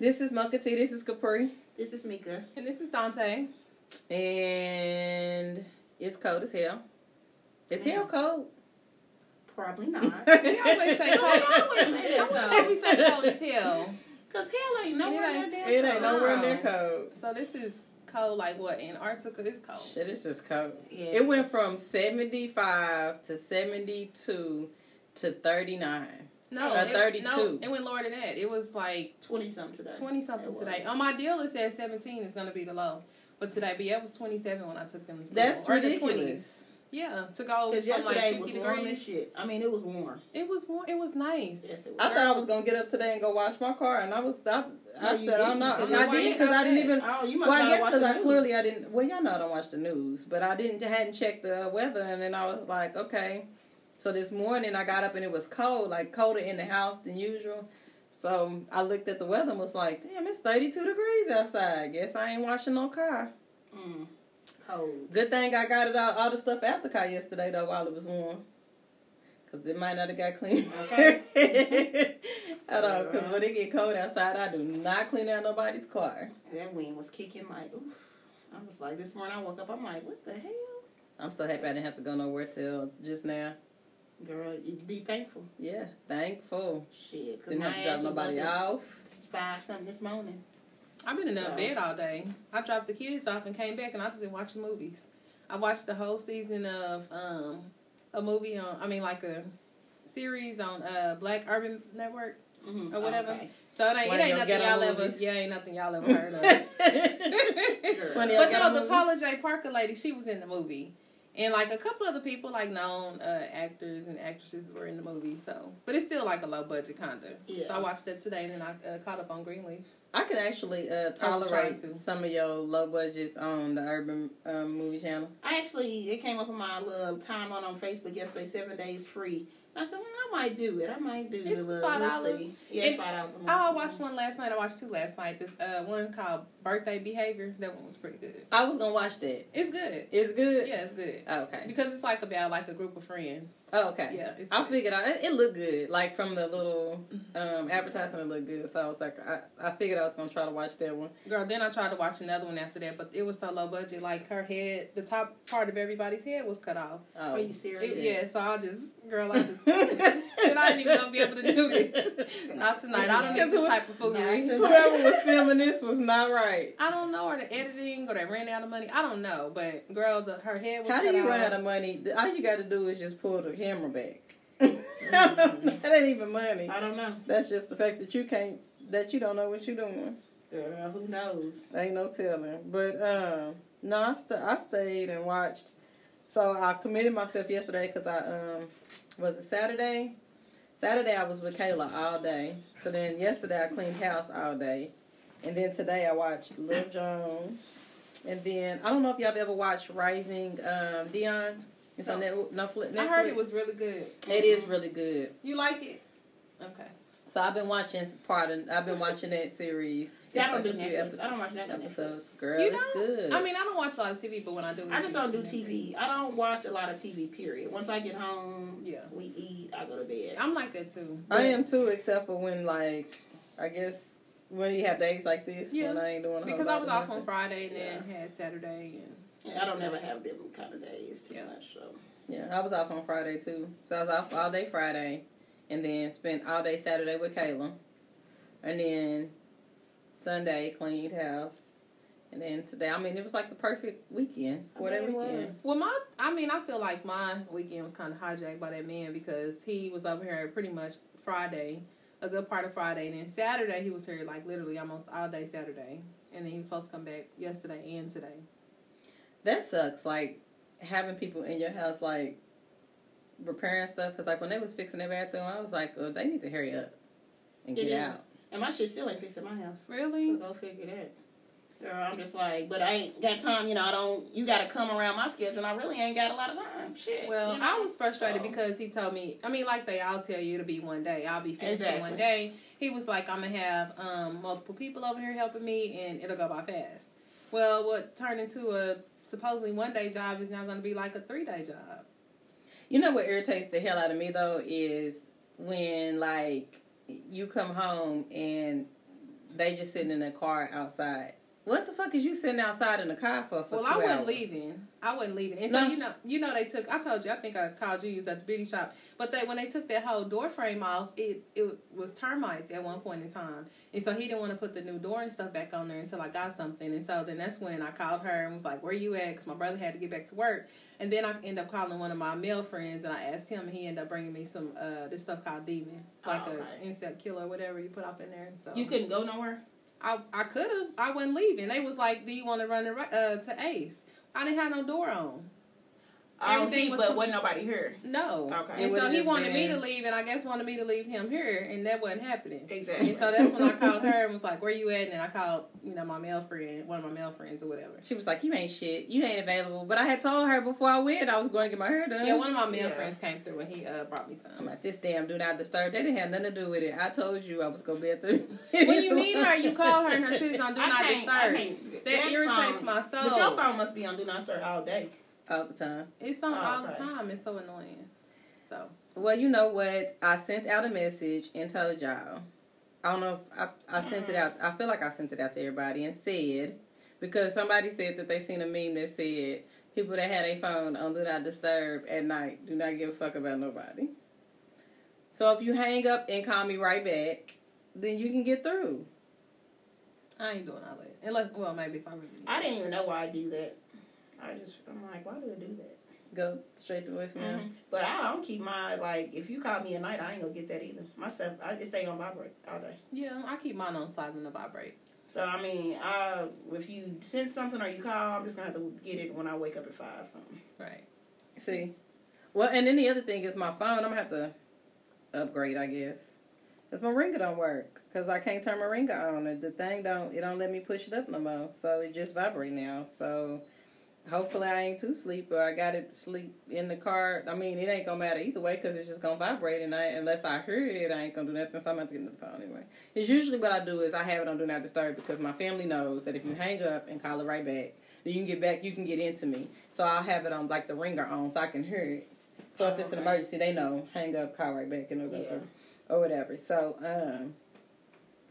This is Mocha Tea, this is Capri. This is Mika. And this is Dante. And it's cold as hell. Is hell cold? Probably not. We always say cold. We say cold as hell. Because hell ain't nowhere near damn cold. It ain't nowhere near cold. So this is cold like what? Antarctica is cold. Shit, it's just cold. Yeah, it went from 75 to 72 to 39. No, 32. No, it went lower than that. It was like 20-something today. 20-something today. On my deal, it said 17 is going to be the low. But today, it was 27 when I took them to school. That's ridiculous. The 20s. Yeah, to go from yesterday like 50 degrees. Warm as shit. I mean, it was warm. It was warm. It was nice. Yes, it was. I thought I was going to get up today and go wash my car, and I said, I'm not. I did because I didn't even. Oh, you must not watch the news. Clearly, I didn't. Well, y'all know I don't watch the news, but I hadn't checked the weather, and then I was like, okay. So this morning I got up and it was cold, like colder in the house than usual. So I looked at the weather and was like, damn, it's 32 degrees outside. Guess I ain't washing no car. Cold. Good thing I got it all the stuff out the car yesterday, though, while it was warm. Because it might not have got clean. Okay. I don't know, because when it get cold outside, I do not clean out nobody's car. That wind was kicking like, oof. I was like, this morning I woke up, I'm like, what the hell? I'm so happy I didn't have to go nowhere till just now. Girl, you'd be thankful. Yeah, thankful. Shit, because my ass was nobody off. It's 5-something this morning. I've been in the bed all day. I dropped the kids off and came back, and I just been watching movies. I watched the whole season of a movie on, a series on Black Urban Network or whatever. Okay. So it ain't nothing y'all ever. Yeah, ain't nothing y'all ever heard of. But no, the Paula J. Parker lady, she was in the movie. And, like, a couple other people, like, known actors and actresses were in the movie, so. But it's still, like, a low-budget kind of. Yeah. So I watched that today, and then I caught up on Greenleaf. I could actually tolerate some of your low budgets on the Urban Movie Channel. It came up on my little timeline on Facebook yesterday, 7 days free. I said, I might do it. It's $5. Yeah, it's $5 a month. I watched one last night. I watched two last night. This one called Birthday Behavior. That one was pretty good. I was going to watch that. It's good. It's good? Yeah, it's good. Oh, okay. Because it's like about like a group of friends. Oh, okay. Yeah, it's good. I figured out. It looked good. Like from the little advertisement, it looked good. So I was like, I figured I was going to try to watch that one. Girl, then I tried to watch another one after that, but it was so low budget. Like her head, the top part of everybody's head was cut off. Oh. Are you serious? Yeah, so I just I didn't even know be able to do this. Not tonight. I don't need this type of foolery. Whoever was filming this was not right. I don't know, or the editing, or they ran out of money. I don't know, but girl, her head was. How do you run out of money? All you got to do is just pull the camera back. That ain't even money. I don't know. That's just the fact that you don't know what you're doing. Girl, who knows? Ain't no telling. But no, I stayed and watched. So I committed myself yesterday because I was it Saturday? Saturday I was with Kayla all day. So then yesterday I cleaned house all day. And then today I watched Lil Jon. And then, I don't know if y'all have ever watched Rising Dion. It's on Netflix. I heard it was really good. It is really good. You like it? Okay. So I've been watching that series. See, I don't do Netflix. I don't watch that episodes. Girl, you know, it's good. I mean, I don't watch a lot of TV, but when I do, I just don't do TV. I don't watch a lot of TV, period. Once I get home, we eat, I go to bed. I'm like that, too. I am, too, except for when, like, I guess, when you have days like this, when I ain't doing a whole lot. Because I was off on Friday and then had Saturday. And I don't ever have them kind of days, too much, so. Yeah, I was off on Friday, too. So I was off all day Friday. And then spent all day Saturday with Kayla. And then Sunday, cleaned house. And then today, it was like the perfect weekend. I feel like my weekend was kind of hijacked by that man because he was over here pretty much Friday, a good part of Friday. And then Saturday, he was here like literally almost all day Saturday. And then he was supposed to come back yesterday and today. That sucks. Like, having people in your house, like, repairing stuff. Because, like, when they was fixing their bathroom, I was like, oh, they need to hurry up and get out. And my shit still ain't fixed at my house. Really? So go figure that. Girl, I'm just like, but I ain't got time, you know, I don't, you got to come around my schedule, and I really ain't got a lot of time. Shit. Well, you know? I was frustrated because he told me, I mean, like they all tell you to be one day. I'll be finished one day. He was like, I'm going to have multiple people over here helping me, and it'll go by fast. Well, what turned into a supposedly one-day job is now going to be like a three-day job. You know what irritates the hell out of me, though, is when, like, you come home and they just sitting in their car outside. What the fuck is you sitting outside in the car for 2 hours? Well, I wasn't leaving. And no. So, you know, they took, I told you, I think I called you, was at the beauty shop. But they, when they took that whole door frame off, it was termites at one point in time. And so he didn't want to put the new door and stuff back on there until I got something. And so then that's when I called her and was like, where you at? Because my brother had to get back to work. And then I ended up calling one of my male friends, and I asked him, and he ended up bringing me some, this stuff called Demon. Like an insect killer or whatever you put up in there. So you couldn't go nowhere? I could have. I wasn't leaving. They was like, do you want to run to Ace? I didn't have no door on. Everything was... But wasn't nobody here? No. Okay. And so he wanted me to leave, and I guess wanted me to leave him here, and that wasn't happening. Exactly. And so that's when I called her and was like, where you at? And then I called, you know, my male friend, one of my male friends or whatever. She was like, you ain't shit. You ain't available. But I had told her before I went, I was going to get my hair done. Yeah, one of my male friends came through, and he brought me some. I'm like, this damn do not disturb. They didn't have nothing to do with it. I told you I was going to be at the... When you need her, you call her, and her shit is on do not disturb. That irritates my soul. But your phone must be on do not disturb all day. All the time. It's on all the time. It's so annoying. So. Well, you know what? I sent out a message and told y'all. I don't know if I sent it out. I feel like I sent it out to everybody and said, because somebody said that they seen a meme that said, people that had a phone on Do Not Disturb at night do not give a fuck about nobody. So if you hang up and call me right back, then you can get through. I ain't doing all that. And like, well, maybe if I really do. I didn't even know why I do that. I'm like, why do I do that? Go straight to voicemail. Mm-hmm. But I don't keep my, like, if you call me at night, I ain't gonna get that either. My stuff, it stay on vibrate all day. Yeah, I keep mine on silent to vibrate. So, I mean, if you send something or you call, I'm just gonna have to get it when I wake up at 5 something. Right. See? Well, and then the other thing is my phone, I'm gonna have to upgrade, I guess. Because my ringer don't work. Because I can't turn my ringer on. The thing don't let me push it up no more. So, it just vibrate now. So... Hopefully I ain't too sleepy, or I got it sleep in the car. I mean, it ain't going to matter either way, because it's just going to vibrate, and unless I hear it, I ain't going to do nothing, so I'm going to get another phone anyway. It's usually what I do is I have it on Do Not Disturb, because my family knows that if you hang up and call it right back, then you can get back, you can get into me. So I'll have it on, like, the ringer on, so I can hear it. So if it's an emergency, they know, hang up, call right back, and it'll go through, or whatever. So,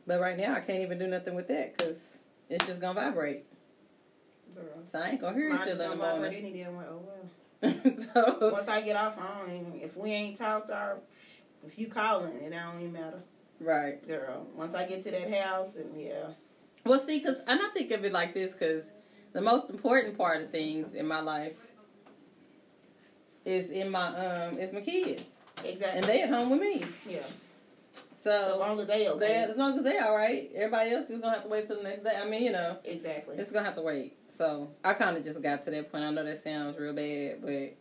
but right now I can't even do nothing with that, because it's just going to vibrate. Girl. So I ain't gonna hear each other in the morning. Any damn way. Oh well. So once I get off, I don't even. If we ain't talked, or if you calling, it don't even matter. Right, girl. Once I get to that house, and yeah. Well, see, and I think of it like this, because the most important part of things in my life is my kids. Exactly. And they at home with me. Yeah. So as long as they all right, everybody else is gonna have to wait till the next day. I mean, you know, exactly, it's gonna have to wait. So I kind of just got to that point. I know that sounds real bad, but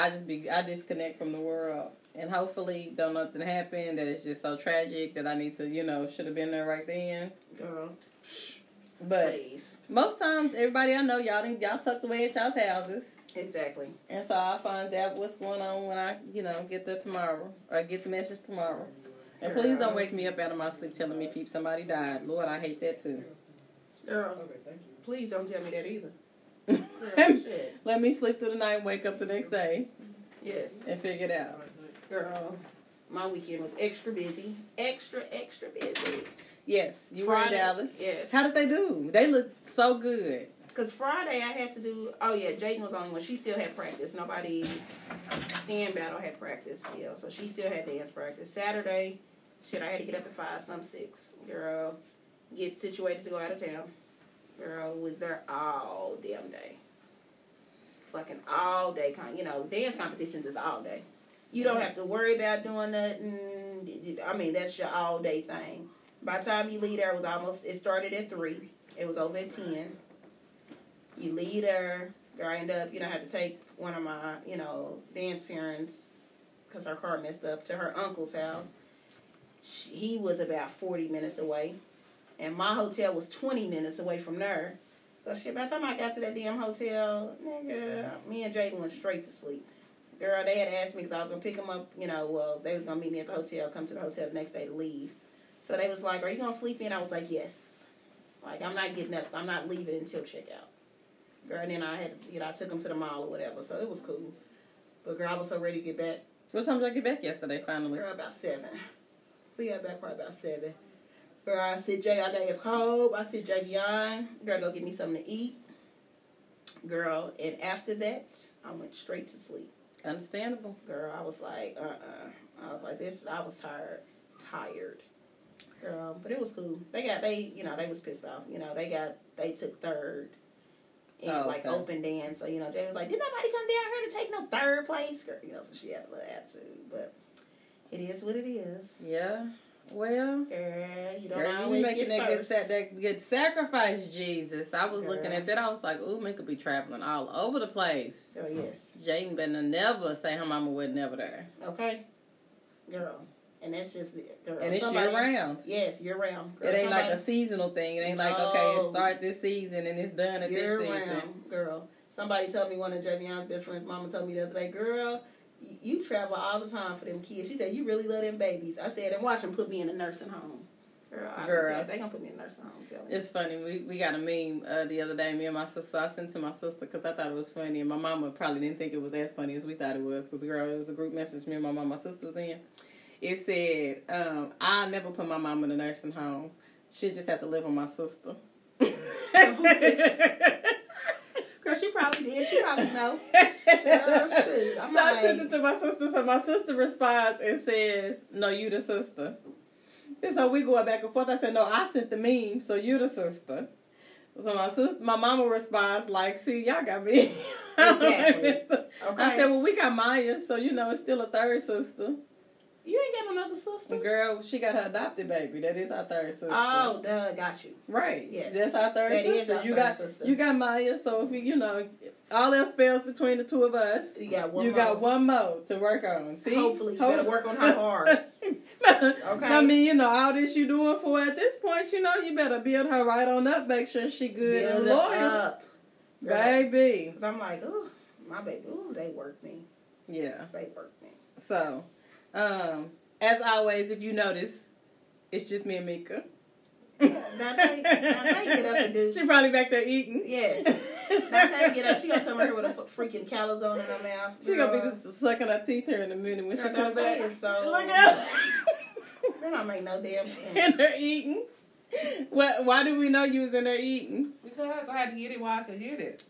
I disconnect from the world, and hopefully don't nothing happen. That it's just so tragic that I need to, you know, should have been there right then. Girl, but please. Most times, everybody I know, y'all tucked away at y'all's houses. Exactly. And so I'll find out what's going on when I, you know, get there tomorrow, or get the message tomorrow. And please don't wake me up out of my sleep telling me somebody died. Lord, I hate that too. Girl, please don't tell me that either. Girl, shit. Let me sleep through the night and wake up the next day. Yes. And figure it out. Girl, my weekend was extra busy. Extra, extra busy. Yes. You Friday, were in Dallas? Yes. How did they do? They looked so good. Because Friday I had to do... Oh, yeah, Jayden was the only one. She still had practice. Nobody... Stand battle had practice still. So she still had dance practice. Saturday, shit, I had to get up at 5, some 6. Girl, get situated to go out of town. Girl, was there all damn day. Fucking all day. You know, dance competitions is all day. You don't have to worry about doing nothing. I mean, that's your all day thing. By the time you leave there, it started at 3. It was over at 10. You leave there, grind up. You know, I had to take one of my, you know, dance parents, because her car messed up, to her uncle's house. He was about 40 minutes away. And my hotel was 20 minutes away from there. So, shit, by the time I got to that damn hotel, nigga, me and Jaden went straight to sleep. Girl, they had asked me because I was going to pick them up, you know, well, they was going to meet me at the hotel, come to the hotel the next day to leave. So they was like, are you going to sleep in? I was like, yes. Like, I'm not getting up. I'm not leaving until checkout. Girl, and then I had to, you know, I took them to the mall or whatever, so it was cool. But, girl, I was so ready to get back. What time did I get back yesterday, finally? Girl, about 7. We got back probably about 7. Girl, I said, Jay, I got a cold. I said, Jay, Beyond. Girl, go get me something to eat. Girl, and after that, I went straight to sleep. Understandable. Girl, I was like, I was like, this, I was tired. Girl, but it was cool. They was pissed off. You know, they took third. And, open dance. So, you know, Jay was like, did nobody come down here to take no third place? Girl, you know, so she had a little attitude. But it is what it is. Yeah. Well, girl, you don't always making get first. That good sacrifice, Jesus. I was looking at that. I was like, ooh, Mika be traveling all over the place. Oh, yes. Jaden better never say her mama was never there. Okay. Girl. And that's just it. Girl. And it's year-round. Yes, year-round. It ain't like a seasonal thing. It ain't like, okay, it start this season and it's done at this season. Year-round, girl. Somebody told me, one of Javion's best friends' mama told me the other day, girl, you travel all the time for them kids. She said, you really love them babies. I said, and watch them put me in a nursing home. Girl. They gonna put me in a nursing home. Tell me. It's funny. We got a meme the other day, me and my sister. I sent it to my sister because I thought it was funny. And my mama probably didn't think it was as funny as we thought it was. Because, girl, it was a group message me and my mom, my sister was in. It said, I'll never put my mom in a nursing home. She'll just have to live with my sister. Girl, she probably did. She probably know. Girl, shoot. So I sent it to my sister. So my sister responds and says, no, you the sister. And so we going back and forth. I said, no, I sent the meme, so you the sister. So my mama responds like, see, y'all got me. Exactly. Okay. I said, well, we got Maya, so, you know, it's still a third sister. You ain't got another sister? Girl, she got her adopted baby. That is our third sister. Oh, duh, got you. Right. Yes. That's our third sister. Is our sister. You got Maya, so if you know, all that spells between the two of us, you got one more to work on. See? Hopefully. Better work on her hard. Okay. I mean, you know, all this you doing for her at this point, you know, you better build her right on up, make sure she good and loyal. Up. Baby. Because I'm like, ooh, my baby, ooh, they worked me. Yeah. They worked me. So... as always, if you notice, it's just me and Mika. Yeah, now Tay get up and do. She probably back there eating. Yes. Now Tay get up, she gonna come in here with a freaking calzone in her mouth. She gonna be just sucking her teeth here in a minute when she comes back. Look out. That don't make no damn sense. And they're eating. What? Why do we know you was in there eating? Because I had to get it while I could get it.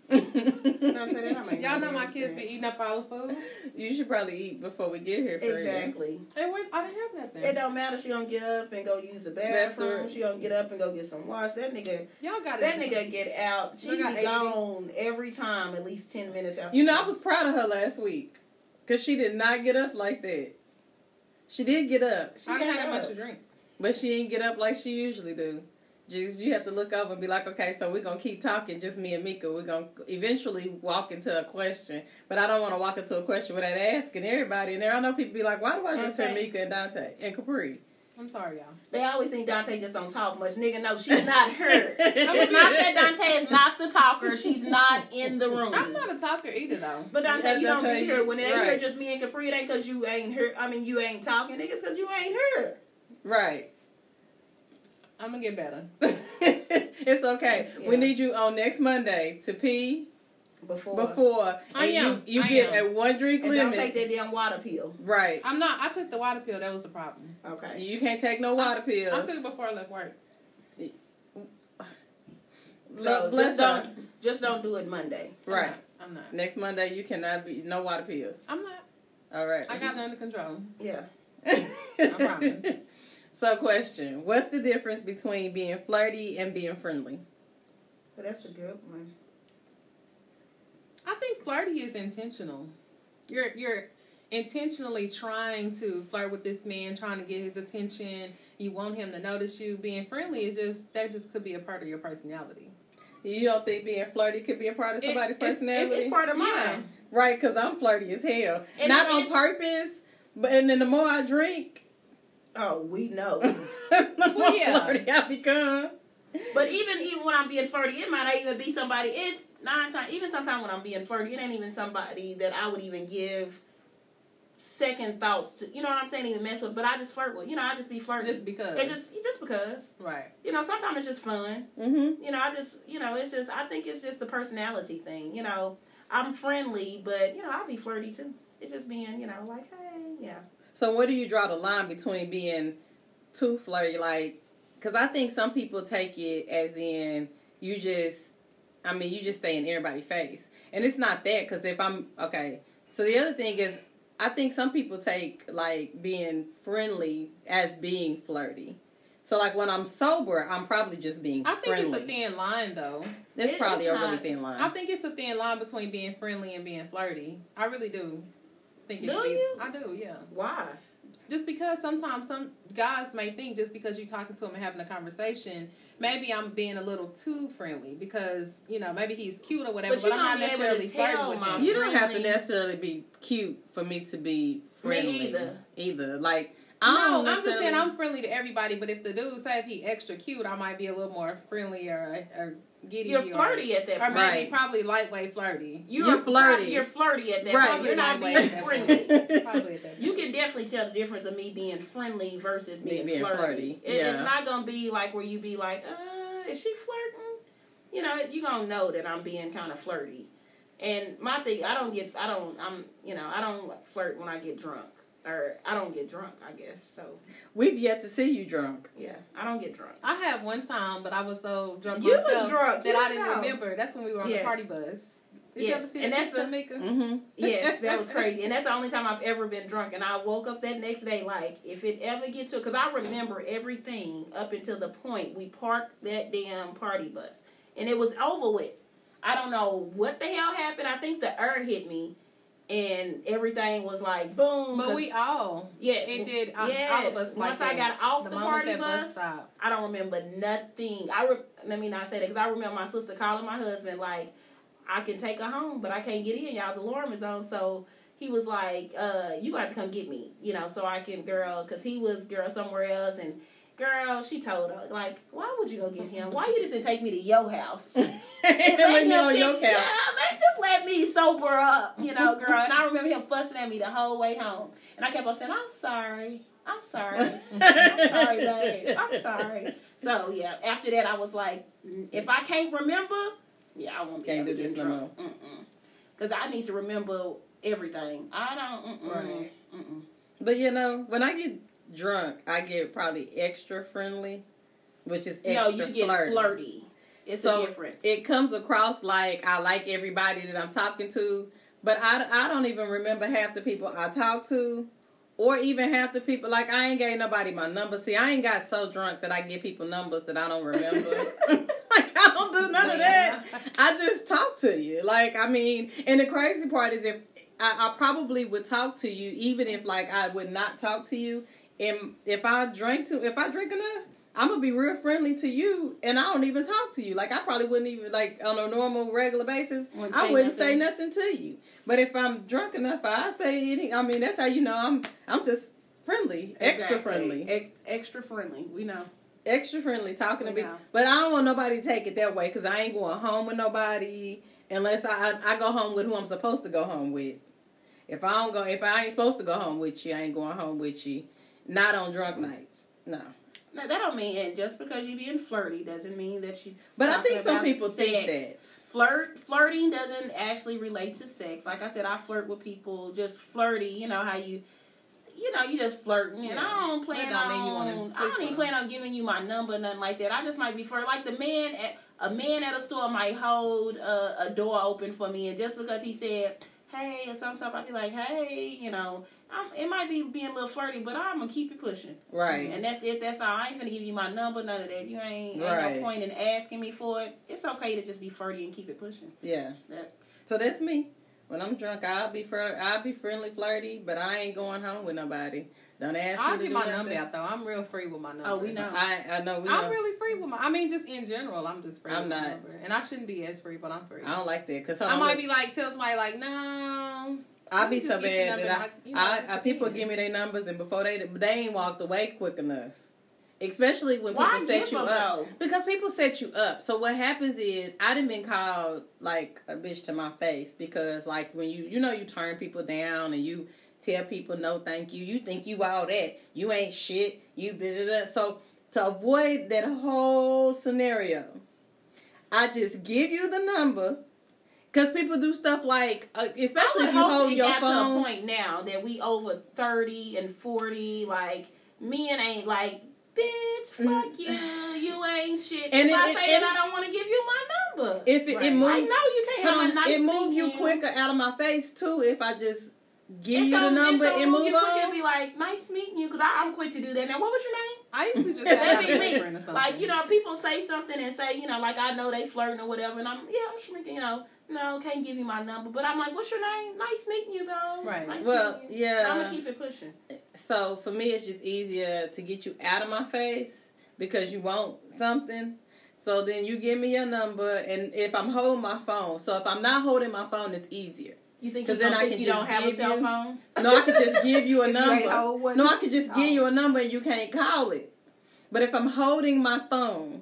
Y'all know my kids been eating up all the food. You should probably eat before we get here. For exactly. And I didn't have nothing. It don't matter. She gonna get up and go use the bathroom. She gonna get up and go get some wash. That nigga. Y'all got that nigga get out. She be gone every time, at least 10 minutes after. You know, I was proud of her last week because she did not get up like that. She did get up. I didn't have that much to drink. But she ain't get up like she usually do. Just you have to look over and be like, okay, so we're going to keep talking, just me and Mika. We're going to eventually walk into a question. But I don't want to walk into a question without asking everybody in there. I know people be like, why do I just hear Mika and Dante and Capri? I'm sorry, y'all. They always think Dante just don't talk much. Nigga, no, she's not her. It's not that Dante is not the talker. She's not in the room. I'm not a talker either, though. But Dante, you don't be here. When they hear just me and Capri, it ain't because you ain't her. I mean, you ain't talking, niggas, because you ain't her. Right. I'm going to get better. It's okay. Yeah. We need you on next Monday to pee. Before. I am. You get a one drink limit. And don't take that damn water pill. Right. I'm not. I took the water pill. That was the problem. Okay. You can't take no water pills. I took it before I left work. So just don't do it Monday. Right. I'm not. Next Monday, you cannot be. No water pills. I'm not. All right. I got it under control. Yeah. I promise. So, question. What's the difference between being flirty and being friendly? Well, that's a good one. I think flirty is intentional. You're intentionally trying to flirt with this man, trying to get his attention. You want him to notice you. Being friendly is just could be a part of your personality. You don't think being flirty could be a part of somebody's personality? It's part of mine. Yeah. Right, because I'm flirty as hell. And not on purpose, but and then the more I drink, oh, we know. Flirty I become. But even when I'm being flirty, it might not even be somebody. It's 9 times, even sometimes when I'm being flirty, it ain't even somebody that I would even give second thoughts to, you know what I'm saying, even mess with, but I just flirt with, you know, I just be flirting. Just because. It's just because. Right. You know, sometimes it's just fun. Mm-hmm. You know, I just, you know, it's just, I think it's just the personality thing, you know. I'm friendly, but, you know, I'll be flirty too. It's just being, you know, like, hey, yeah. So where do you draw the line between being too flirty, like, because I think some people take it as in, you just stay in everybody's face. And it's not that, because if I'm, okay. So the other thing is, I think some people take, like, being friendly as being flirty. So, like, when I'm sober, I'm probably just being friendly. I think it's a thin line, though. That's probably a really thin line. I think it's a thin line between being friendly and being flirty. I really do. Do you? I do, yeah. Why? Just because sometimes some guys may think just because you're talking to him and having a conversation, maybe I'm being a little too friendly because, you know, maybe he's cute or whatever, but I'm not necessarily flirting with him. You don't have to necessarily be cute for me to be friendly. Me either. Like, I'm just saying I'm friendly to everybody, but if the dude say if he extra cute, I might be a little more friendly or giddy. You're flirty at that point. Or maybe probably lightweight flirty. You're flirty. You're flirty at that point. You're not being friendly. Probably at that point. You can definitely tell the difference of me being friendly versus being flirty. It's not going to be like where you be like, is she flirting? You know, you're going to know that I'm being kind of flirty. And my thing, I don't flirt when I get drunk. Or I don't get drunk, I guess. So we've yet to see you drunk. Yeah, I don't get drunk. I had one time, but I was so drunk I didn't remember. That's when we were on the party bus. Did you ever see Jamaica? Mm-hmm. Yes, that was crazy. And that's the only time I've ever been drunk. And I woke up that next day like, if it ever gets to it, because I remember everything up until the point we parked that damn party bus, and it was over with. I don't know what the hell happened. I think the air hit me. And everything was like boom. But we all, it did. All of us. Once I got off the party bus, I don't remember nothing. Let me not say that because I remember my sister calling my husband like, "I can take her home, but I can't get in. Y'all's alarm is on." So he was like, "You have to come get me, you know, so I can, girl," because he was somewhere else and. Girl, she told her, like, why would you go get him? Why you just didn't take me to your house? And let me on your couch. Yeah, just let me sober up, you know, girl. And I remember him fussing at me the whole way home. And I kept on saying, I'm sorry, babe. So, yeah, after that, I was like, if I can't remember, I won't be able to get drunk. Because I need to remember everything. I don't, Right. But, you know, when I get drunk, I get probably extra friendly, which is extra flirty. No, you get flirty. It's a difference. It comes across like I like everybody that I'm talking to, but I don't even remember half the people I talk to, or even half the people. Like, I ain't gave nobody my number. See, I ain't got so drunk that I give people numbers that I don't remember. Like, I don't do none of that. I just talk to you. Like, I mean, and the crazy part is if I probably would talk to you, even if, like, I would not talk to you. And if I drink enough, I'm going to be real friendly to you, and I don't even talk to you. Like, I probably wouldn't even, like, on a normal, regular basis, I wouldn't say nothing to you. But if I'm drunk enough, I say anything. I mean, that's how you know I'm just friendly. Exactly. Extra friendly. Extra friendly. We know. Extra friendly, talking to people. But I don't want nobody to take it that way, because I ain't going home with nobody unless I go home with who I'm supposed to go home with. If I ain't supposed to go home with you, I ain't going home with you. Not on drunk nights. No. No, that don't mean, and just because you're being flirty doesn't mean that you... But I think some people think that. Flirting doesn't actually relate to sex. Like I said, I flirt with people, just flirty, you know, how you... You know, you just flirting, and I don't even plan on giving you my number, nothing like that. I just might be flirting. Like, a man at a store might hold a door open for me, and just because he said... hey, or something, I'd be like, hey, you know, it might be being a little flirty, but I'm going to keep you pushing. Right. And that's it. That's all. I ain't finna give you my number, none of that. You ain't no point in asking me for it. It's okay to just be flirty and keep it pushing. Yeah. So that's me. When I'm drunk, I'll be friendly, flirty, but I ain't going home with nobody. Don't ask me. I'll get my number out, though. I'm real free with my number. Oh, we know. I know. I'm really free with my... I mean, just in general, I'm just free with my number. And I shouldn't be as free, but I'm free. I don't like that. Cause I might be like, tell somebody, like, no... I'll be so bad that people give me their numbers, and before they ain't walked away quick enough. Especially when people set you up. Because people set you up. So what happens is, I done been called like a bitch to my face because like when you turn people down and you tell people no thank you, you think you all that. You ain't shit. You blah, blah, blah. So to avoid that whole scenario, I just give you the number. Because people do stuff like, especially if you hold your phone. I would hope it got to a point now that we over 30 and 40, like, men ain't like, bitch, fuck you ain't shit. And if I say that, I don't want to give you my number. If it moves, I know you can't have a nice thing. It moves you quicker out of my face, too, if I just give you the number and move on. It's going to be like, nice meeting you, because I'm quick to do that. Now, what was your name? I used to just say, like, you know, people say something and say, you know, like, I know they flirting or whatever, and I'm shrinking, you know. No, can't give you my number. But I'm like, what's your name? Nice meeting you, though. Right. Nice meeting you. Yeah. I'm going to keep it pushing. So, for me, it's just easier to get you out of my face because you want something. So, then you give me your number. And if I'm holding my phone. So, if I'm not holding my phone, it's easier. You think you don't have a cell phone? No, I could just give you a number. No, I could just give you a number and you can't call it. But if I'm holding my phone,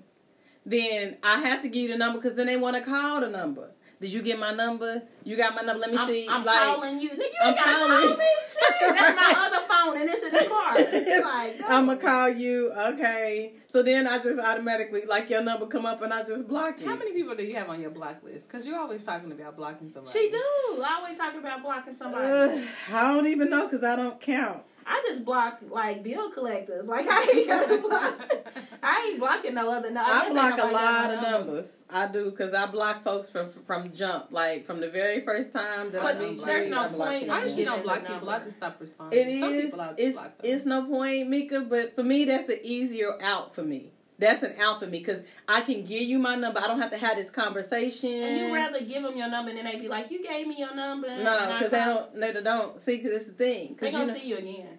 then I have to give you the number because then they want to call the number. Did you get my number? You got my number? Let me see. I'm like, calling you. Nigga, you ain't got to call me. Shit. That's my other phone, and it's in the car. It's like, no. I'm going to call you. Okay. So then I just automatically, like, your number come up, and I just block you. How many people do you have on your block list? Because you're always talking about blocking somebody. She do. I always talk about blocking somebody. I don't even know because I don't count. I just block, like, bill collectors. Like, I ain't got to block. I ain't blocking no other. No, I block a lot of numbers. I do, because I block folks from jump. Like, from the very first time that there's no point. I actually don't block people. I just stop responding. It's no point, Mika, but for me, that's the easier out for me. That's an out for me because I can give you my number. I don't have to have this conversation. And you rather give them your number and then they be like, you gave me your number. No, because they don't. See, because it's the thing. They going to see you again.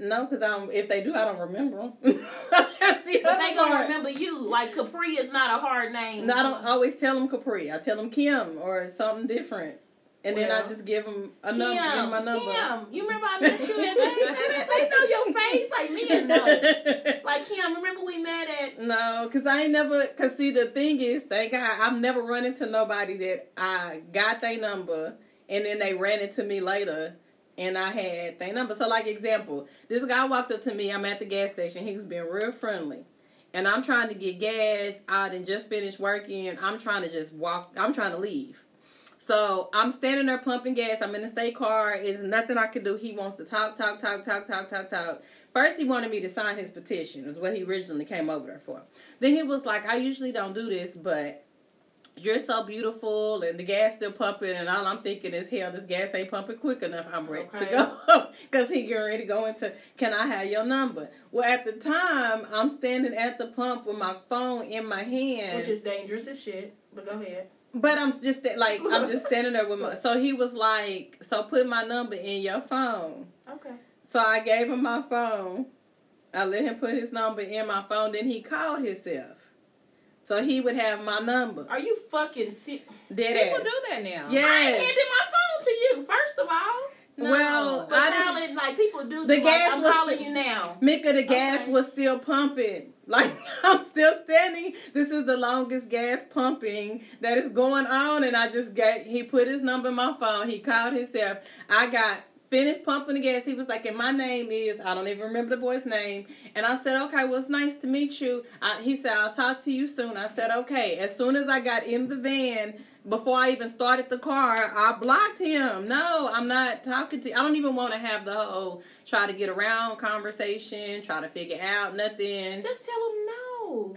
No, because if they do, I don't remember them. But they going to remember you. Like, Capri is not a hard name. No, I don't always tell them Capri. I tell them Kim or something different. And then I just give them a number. Give them my number. Kim, you remember I met you at they know your face like me and no. Like Kim, remember we met at? No, cause I ain't never. Cause see, the thing is, thank God, I've never run into nobody that I got their number and then they ran into me later and I had their number. So, like example, this guy walked up to me. I'm at the gas station. He was being real friendly. And I'm trying to get gas. I done just finished working. I'm trying to just walk. I'm trying to leave. So, I'm standing there pumping gas. I'm in the state car. It's nothing I can do. He wants to talk. First, he wanted me to sign his petition. Is what he originally came over there for. Then he was like, I usually don't do this, but you're so beautiful, and the gas still pumping, and all I'm thinking is, hell, this gas ain't pumping quick enough. I'm ready to go. Because he getting ready to go into, can I have your number? Well, at the time, I'm standing at the pump with my phone in my hand. Which is dangerous as shit, but go ahead. But I'm just standing there with my... So he was like, so put my number in your phone. Okay. So I gave him my phone. I let him put his number in my phone. Then he called himself. So he would have my number. Are you fucking sick? People do that now. Yeah. I handed my phone to you, first of all. No, well, people do. The gas I'm calling you now. Mika, the gas was still pumping. Like, I'm still standing. This is the longest gas pumping that is going on. And I just he put his number in my phone. He called himself. I got finished pumping the gas. He was like, and my name is, I don't even remember the boy's name. And I said, okay, well, it's nice to meet you. He said, I'll talk to you soon. I said, okay. As soon as I got in the van, before I even started the car, I blocked him. No, I'm not talking to you. I don't even want to have the whole try to get around conversation, try to figure out nothing. Just tell him no.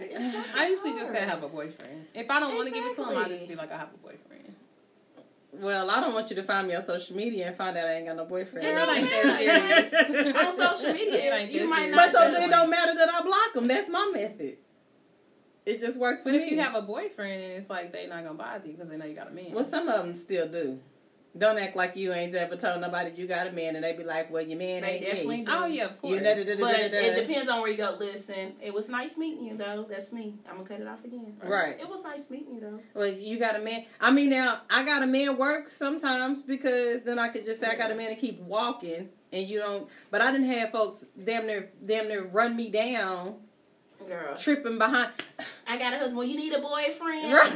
I usually just say I have a boyfriend. If I don't want to give it to him, I just be like, I have a boyfriend. Well, I don't want you to find me on social media and find out I ain't got no boyfriend. Yeah, that ain't that serious. On social media, it ain't you might not. But so it don't matter that I block him. That's my method. It just worked for me. But if you have a boyfriend, and it's like they're not going to bother you because they know you got a man. Well, some of them still do. Don't act like you ain't ever told nobody you got a man, and they be like, well, your man they ain't definitely me. Do. Oh, yeah, of course. But it depends on where you go. Listen, it was nice meeting you, though. That's me. I'm going to cut it off again. Right. It was nice meeting you, though. Well, you got a man. I mean, now, I got a man work sometimes because then I could just say I got a man and keep walking, and you don't. But I didn't have folks damn near run me down. Girl. Tripping behind. I got a husband. Well, you need a boyfriend. Right.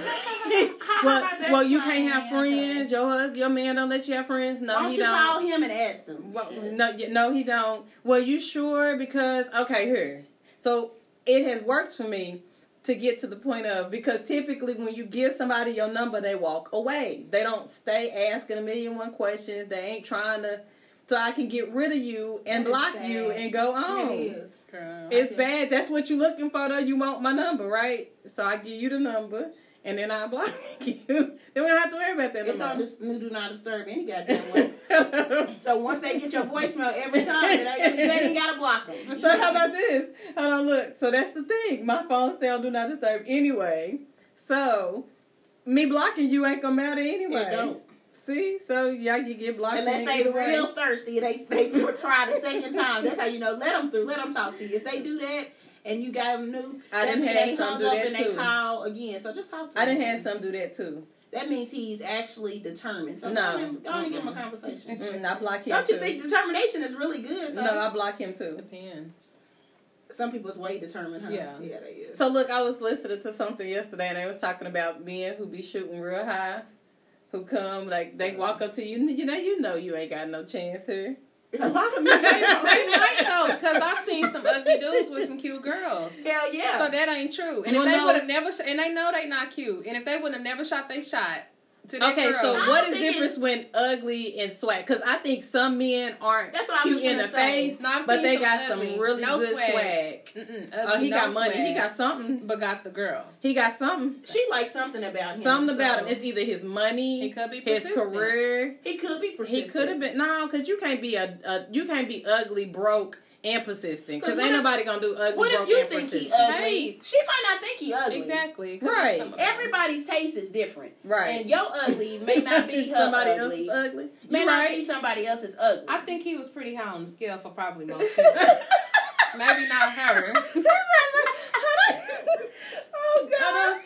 well, you can't have friends. Your man don't let you have friends. No, he don't. Why don't you call him and ask him? Well, no, he don't. Well, you sure? Because, okay, here. So, it has worked for me to get to the point of, because typically when you give somebody your number, they walk away. They don't stay asking 1,000,001 questions. They ain't trying to, so I can get rid of you and block you and go on. It is. Girl, it's bad. That's what you're looking for, though. You want my number, right? So I give you the number, and then I block you. Then we don't have to worry about that anymore. It's all just do not disturb any goddamn way. So once they get your voicemail every time, you ain't got to block them. So how about this? Hold on, look. So that's the thing. My phone still do not disturb anyway. So me blocking you ain't going to matter anyway. It don't. See, so y'all can get blocked. Unless they real thirsty, they try the second time. That's how you know. Let them through. Let them talk to you. If they do that and you got them new, they hung up and they call again. So just talk to them. I done had some do that too. That means he's actually determined. So go on and give him a conversation. And I block him. Don't you think determination is really good, though? No, I block him too. Depends. Some people's way determined, huh? Yeah, they is. So look, I was listening to something yesterday, and they was talking about men who be shooting real high. Who come, like, they walk up to you, you know you ain't got no chance here. A lot of men, they might know, because I've seen some ugly dudes with some cute girls. Hell yeah. So that ain't true. And if they would have never, and they know they not cute, and if they would have never shot, they shot. Okay, girl. So what is the difference when ugly and swag? Because I think some men aren't cute in the face, but they got some really good swag. Oh, he got money. He got something. But got the girl. He got something. She likes something about him. Something about him. It's either his money, his career. He could be persistent. He could have been. No, because you can't be ugly, broke, and persistent, because ain't nobody gonna do ugly. What if you think he ugly? Hey, she might not think he ugly. Exactly. Right. Everybody's taste is different. Right. And your ugly may not be somebody else's ugly. May not be somebody else's ugly. I think he was pretty high on the scale for probably most people. Maybe not her. Oh God.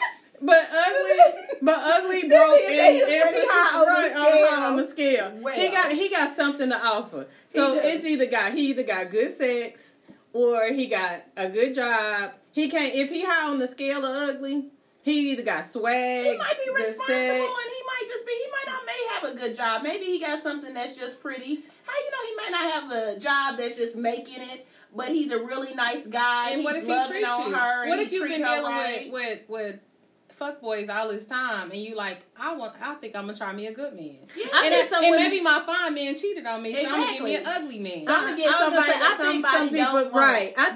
But ugly, broke, and pretty high on the scale. Well. He got something to offer. So it's either got good sex or he got a good job. He can't, if he high on the scale of ugly, he either got swag. He might be responsible, and he might just be. He may have a good job. Maybe he got something that's just pretty. How you know he might not have a job that's just making it? But he's a really nice guy. And what if he treats you? What if you've been dealing with fuckboys all this time, and you like, I think I'm gonna try me a good man. Yeah. And maybe my fine man cheated on me, so I'm gonna get me an ugly man. So I'm gonna get somebody. I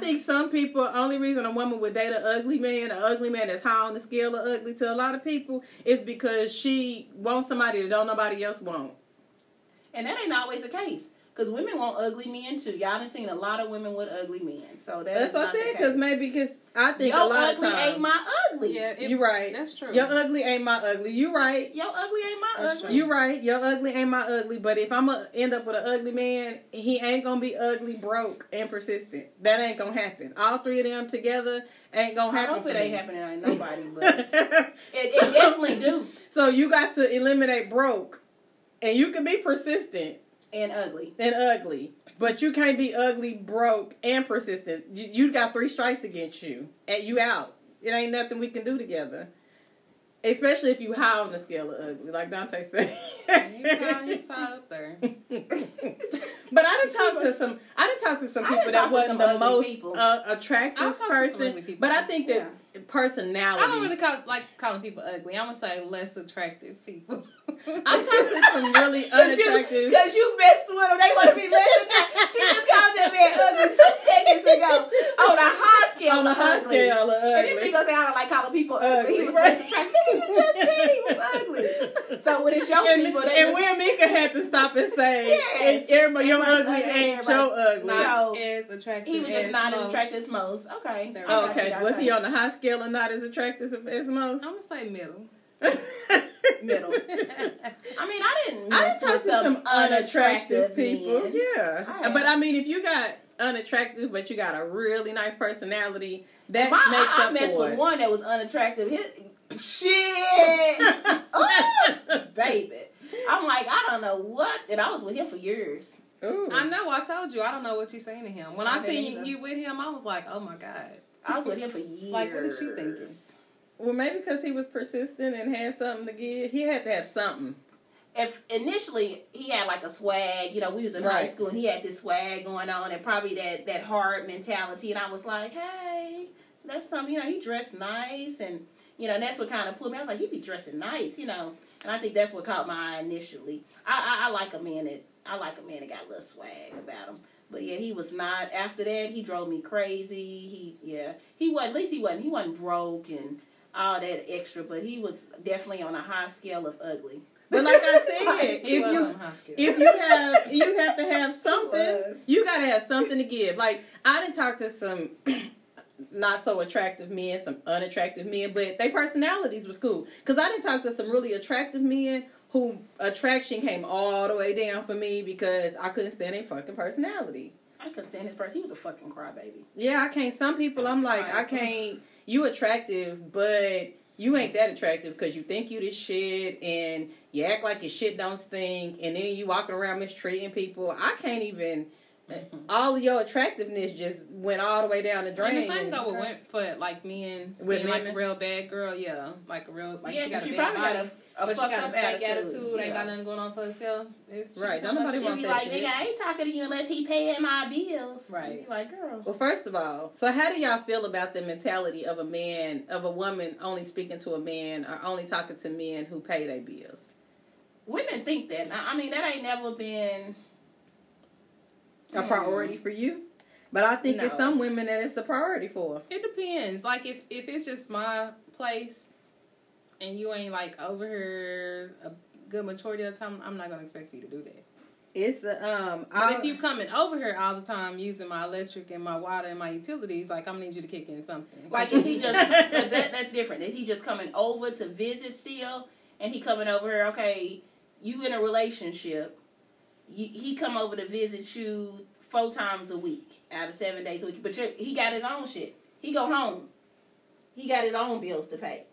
think some people, only reason a woman would date an ugly man that's high on the scale of ugly to a lot of people, is because she wants somebody that don't nobody else want. And that ain't always the case. Because women want ugly men, too. Y'all done seen a lot of women with ugly men. So that's what I said, because I think your a lot of times... Your ugly ain't my ugly. Yeah, you're right. That's true. Your ugly ain't my ugly. You're right. Your ugly ain't my ugly. You're right. Your ugly ain't my ugly. But if I'm going to end up with an ugly man, he ain't going to be ugly, broke, and persistent. That ain't going to happen. All three of them together ain't going to happen. I hope it ain't happening on nobody, but it definitely do. So you got to eliminate broke, and you can be persistent. And ugly. But you can't be ugly, broke, and persistent. You got 3 strikes against you. And you out. It ain't nothing we can do together. Especially if you high on the scale of ugly, like Dante said. He's up there. But I done talked to some people that wasn't the most attractive person. But I think that personality. I don't really calling people ugly. I'm gonna say less attractive people. I'm talking to some really unattractive. Because you messed with them, they want to be less attractive. She just called that man ugly 2 seconds ago. On a high scale of ugly. And this nigga say I don't like calling people ugly. He was less attractive. Nigga just said he was ugly. So when it's your people, and Mika had to stop and say, yes, everybody, your ugly ain't your ugly. Not as attractive. He was just not as attractive as most. Okay. Okay. Was he on the high scale or not as attractive as most? I'm gonna say middle. middle. I mean, I didn't talk to some unattractive people. Men. Yeah. But I mean, if you got unattractive, but you got a really nice personality, that makes up for it. I messed with one that was unattractive. Shit. Ooh, baby. I'm like, I don't know what. And I was with him for years. Ooh. I know. I told you. I don't know what you're saying to him. When I seen you with him, I was like, oh my God. I was with him for years. Like, what is she thinking? Well, maybe because he was persistent and had something to give. He had to have something. If initially he had like a swag, you know, we was in high school and he had this swag going on and probably that hard mentality. And I was like, hey, that's something, you know, he dressed nice. And, you know, and that's what kind of pulled me. I was like, he be dressing nice, you know. And I think that's what caught my eye initially. I like a man that got a little swag about him. But yeah, he was not. After that, he drove me crazy. He wasn't broke and all that extra, but he was definitely on a high scale of ugly. But like I said, if you have to have something, you gotta have something to give. Like I done talked to some not so attractive men, some unattractive men, but their personalities was cool. Cause I done talked to some really attractive men who attraction came all the way down for me because I couldn't stand their fucking personality. I couldn't stand his personality. He was a fucking crybaby. Yeah, I can't. Some people, I'm like, I can't. You attractive, but you ain't that attractive because you think you this shit and you act like your shit don't stink and then you walking around mistreating people. I can't even. All of your attractiveness just went all the way down the drain. And the same go with Wentfoot, like men seeing like a real bad girl, yeah. Like a real, like she probably got a stank attitude, ain't got nothing going on for herself. Don't nobody want that shit. She be like, nigga, I ain't talking to you unless he paying my bills. Right. Like, girl. Well, first of all, so how do y'all feel about the mentality of a woman only speaking to a man or only talking to men who pay their bills? Women think that. I mean, that ain't never been a priority for you, but I think it's some women that it's the priority for. It depends. Like if it's just my place, and you ain't like over here a good majority of the time, I'm not gonna expect you to do that. It's but if you coming over here all the time using my electric and my water and my utilities, like I'm gonna need you to kick in something. Like if he just that's different. Is he just coming over to visit still, and he coming over here? Okay, you in a relationship. He come over to visit you 4 times a week out of 7 days a week. But he got his own shit. He go home. He got his own bills to pay.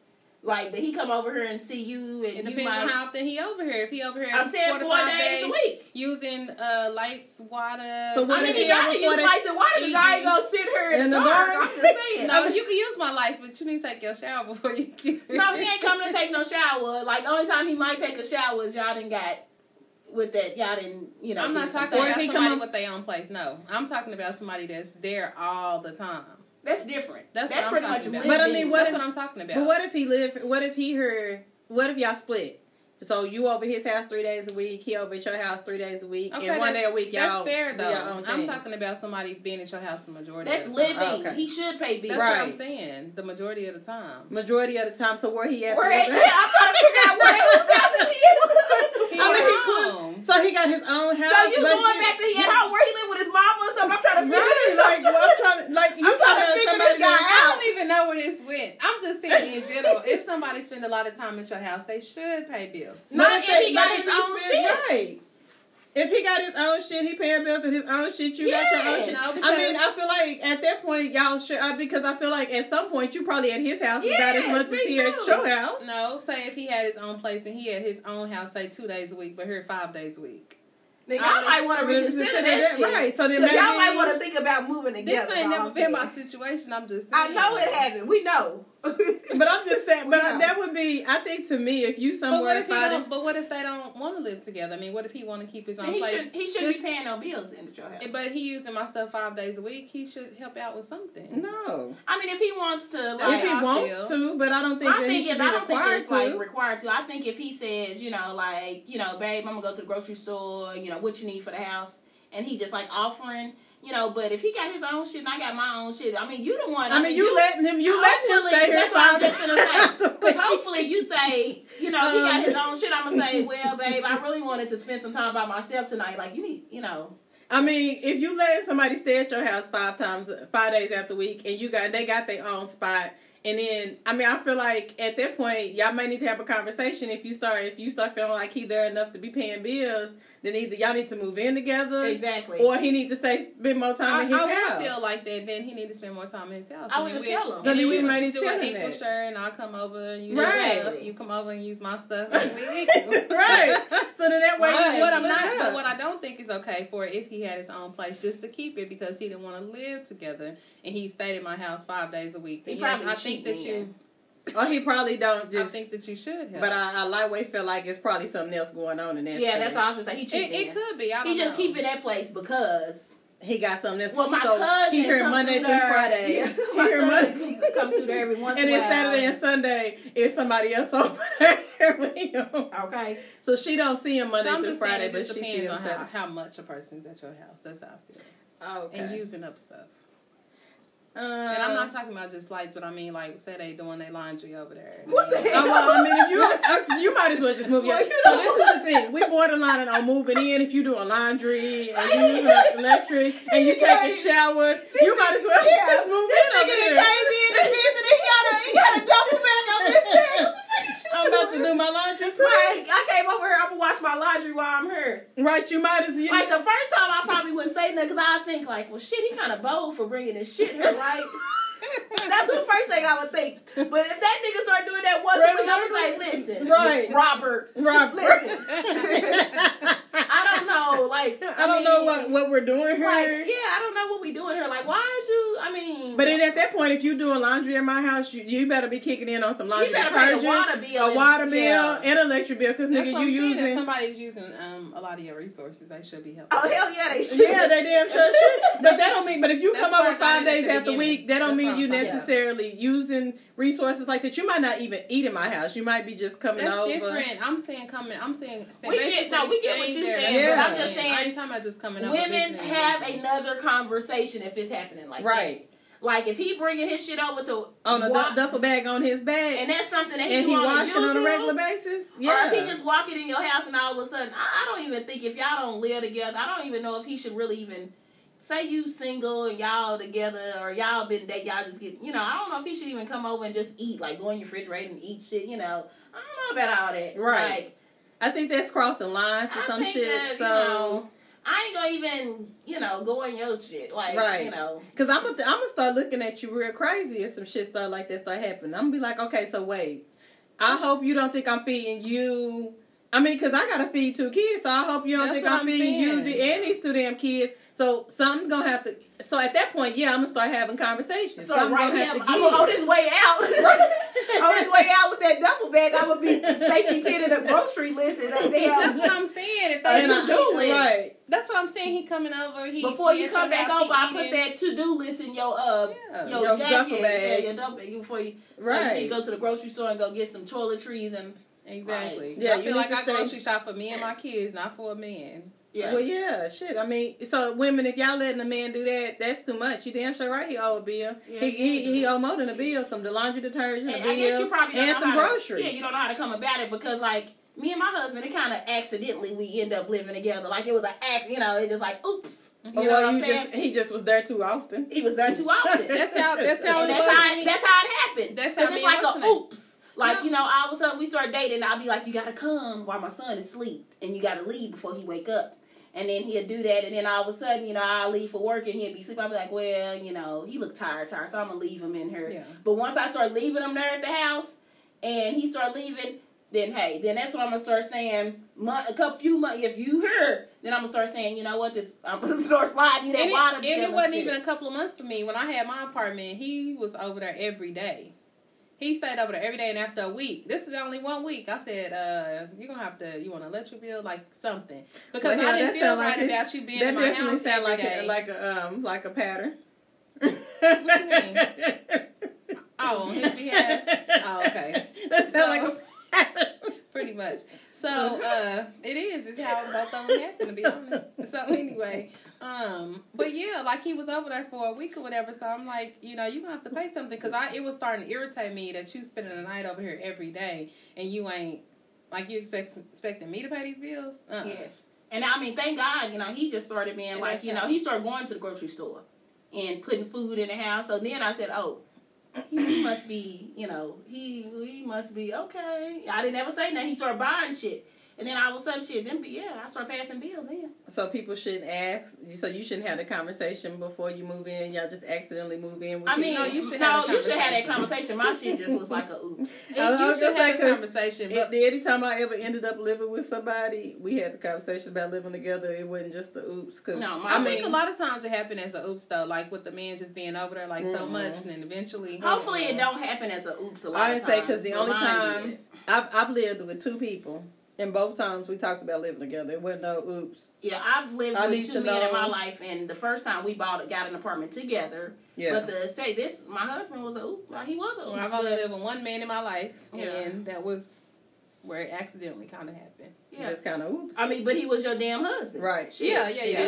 Like, but he come over here and see you. And it depends on how often he over here. If he over here, I'm saying 4 to 5 days a week. Using lights, water. So what if he got to use lights and water? Because I ain't going to sit here in the dark. I'm just saying. No, you can use my lights, but you need to take your shower before you get here. No, he ain't coming to take no shower. Like, only time he might take a shower is y'all done got... With that, y'all didn't, you know. I'm not talking about somebody with their own place. No, I'm talking about somebody that's there all the time. That's different. That's pretty much. But I mean, that's what I'm talking about. But what if y'all split? So you over his house 3 days a week, he over at your house 3 days a week, okay, and 1 day a week y'all. That's fair though. I'm talking about somebody being at your house the majority. That's of the living. Time. Okay. He should pay bills. That's what I'm saying. The majority of the time. Majority of the time. So where he at? Where at? Yeah, I'm trying to figure out where house he is. So he got his own house. So you going back to his house where he lived with his mama or something? I'm trying to figure this out. I'm trying to figure this guy out. I don't even know where this went. I'm just saying in general, if somebody spend a lot of time at your house, they should pay bills. Not if he got his own shit. Right. If he got his own shit, he paying bills and his own shit. You got your own shit. I mean, I feel like at that point, y'all should, because I feel like at some point, you probably at his house about as much as he at your house. No, say if he had his own place and he had his own house, say 2 days a week, but here 5 days a week. Nigga, I might want to reconsider that shit. Right. So then maybe y'all might want to think about moving together. This ain't never been my situation. I'm just saying. I know it haven't. We know. But I'm just saying. But that would be, I think to me, if you somewhere. But what if they don't want to live together? I mean, what if he want to keep his own place? He shouldn't be paying no bills in your house. But he using my stuff 5 days a week. He should help out with something. No. I mean, if he wants to. Like, if he wants to, but I don't think that he should be required to. I don't think it's like required to. I think if he says, babe, I'm going to go to the grocery store, what you need for the house, and he just like offering, but if he got his own shit and I got my own shit, I mean, you the one. I mean, you letting him stay here. That's what I'm just gonna say. Because hopefully you say, he got his own shit. I'm gonna say, well, babe, I really wanted to spend some time by myself tonight. Like, you need, I mean, if you let somebody stay at your house 5 days out the week, and they got their own spot. And then, I mean, I feel like at that point, y'all may need to have a conversation. If you start feeling like he there enough to be paying bills, then either y'all need to move in together. Exactly. Or he needs to spend more time in his house. I would feel like that. Then he needs to spend more time in his house. I would just tell him. Then we might need to do an equal share, and I'll come over and use your stuff. You come over and use my stuff. Right. So then that way, but what I don't think is okay for if he had his own place just to keep it because he didn't want to live together and he stayed at my house 5 days a week. Then he probably that you, or he probably don't just. I think that you should help. But I lightweight feel like it's probably something else going on in that. Yeah, space. That's all I was gonna say. He cheating. It could be. I don't know. Just keeping that place because he got something else. Well, my cousin he here Monday through Friday. Yeah. He here Monday come through there every once in a while. And then Saturday and Sunday is somebody else over there with him. Okay, so she don't see him Monday through Friday, but she depends on how much a person's at your house. That's how I feel. Oh, okay. And using up stuff. And I'm not talking about just lights, but I mean, like, say they doing their laundry over there. What the hell? I mean, if you might as well just move. Well, your so this is the thing. We borderline on moving in. If you doing laundry and you use electric and you taking showers, you might as well just move in over there. This nigga came in and he got a double back on this chair. I'm about to do my laundry too. Like, I came over here, I'm gonna wash my laundry while I'm here. Right, you might as well. Like, the first time I probably wouldn't say nothing because I think, like, well, shit, he kind of bold for bringing this shit here, right? That's the first thing I would think. But if that nigga start doing that once a week, I was like, listen, Robert. Listen. I don't know, like. I don't know what we're doing here. Like, yeah, I don't know what we doing here. Like, why is you, I mean. But then at that point, if you doing laundry in my house, you better be kicking in on some laundry detergent. A water bill and an electric bill. Because, nigga, you using. Somebody's using a lot of your resources. They should be helping. Oh, hell yeah, they should. Yeah, they damn sure should. But that don't mean, but if you come over 5 days after the week, that don't mean you necessarily using resources like that. You might not even eat in my house. You might be just coming over. That's different. I'm saying we get what you're saying. Yeah. I'm just saying. I ain't talking about just coming over. Women have another conversation if it's happening like that. Like, if he bringing his shit over to on a duffel bag on his bag, and that's something that he washes on a regular basis. Yeah. Or if he just walking in your house and all of a sudden, I don't even think if y'all don't live together, I don't even know if he should really even. Say you single and y'all together or y'all been dating, y'all just get, I don't know if he should even come over and just eat, like go in your refrigerator and eat shit, I don't know about all that. Right. Like, I think that's crossing lines to some shit, so. I ain't gonna even, go on your shit. Like, Because I'm going to start looking at you real crazy if some shit start happening. I'm going to be like, okay, so wait. I hope you don't think I'm feeding you. I mean, because I got to feed 2 kids, so I hope you don't think I'm feeding you and these 2 damn kids. So, something's going to have to... So, at that point, I'm going to start having conversations. So, I'm going to hold his way out. On his way out with that duffel bag, I'm going to be safety pin in a grocery list. And that's what I'm saying. If they to-do list. Right. That's what I'm saying. He coming over. Before you come back over, I put that to-do list in your jacket. Bag. Your duffel bag. Before you... Right. So, you can go to the grocery store and go get some toiletries and... Exactly. Right. Yeah, I feel like I grocery shop for me and my kids, not for a man. Yeah. Well, yeah, shit. I mean, so women, if y'all letting a man do that, that's too much. You damn sure right he owe a bill. Yeah, he owe more than a bill, some laundry detergent, and a bill, I guess you probably don't and know some groceries. Yeah, you don't know how to come about it because, like, me and my husband, it kind of accidentally we end up living together. Like, it was an act, it's just like, oops. He just was there too often. He was there too often. That's how it happened. That's how it's like an oops. Like, all of a sudden we start dating, and I'll be like, you got to come while my son is asleep, and you got to leave before he wake up. And then he'll do that, and then all of a sudden, I'll leave for work, and he'll be asleep. I'll be like, well, he look tired, so I'm going to leave him in here. Yeah. But once I start leaving him there at the house, and he start leaving, then that's when I'm going to start saying, a few months, if you heard, then I'm going to start saying, you know what, I'm going to start sliding you that water. And it wasn't even a couple of months for me. When I had my apartment, he was over there every day. He stayed over there every day, and after a week, this is only 1 week, I said, you're going to have to, you want an electric bill? Like, something. Because I didn't feel right about you being in my house every day. That definitely sounds like a pattern. What do you mean? Oh, on his behalf? Oh, okay. That sounds like a pattern. Pretty much. So, it is. It's how both of them happen, to be honest. So, anyway... but yeah, like he was over there for a week or whatever, so I'm like, you're going to have to pay something, because it was starting to irritate me that you spending the night over here every day, and you ain't, like, you expecting me to pay these bills? Uh-uh. Yes. And I mean, thank God, he just started being he started going to the grocery store and putting food in the house, so then I said, oh, he must be, you know, he must be okay. I didn't ever say nothing. He started buying shit. And then all of a sudden, shit, then, yeah, I start passing bills in. So people shouldn't ask, so you shouldn't have the conversation before you move in. Y'all just accidentally move in. With you should have that conversation. My shit just was like a oops. You should have that conversation. But anytime I ever ended up living with somebody, we had the conversation about living together. It wasn't just the oops. I think a lot of times it happened as a oops, though. Like with the man just being over there like so much, and then eventually. Hopefully it don't happen as a oops a lot of times. I would say because the only time I've lived with two people. And both times we talked about living together. It wasn't no oops. Yeah, I've lived with two men in my life, and the first time we got an apartment together. Yeah. But my husband was a oops. Like, he was a oops. I've only lived with one man in my life, and that was where it accidentally kind of happened. Yeah. Just kind of oops. I mean, but he was your damn husband. Right. Shit. Yeah.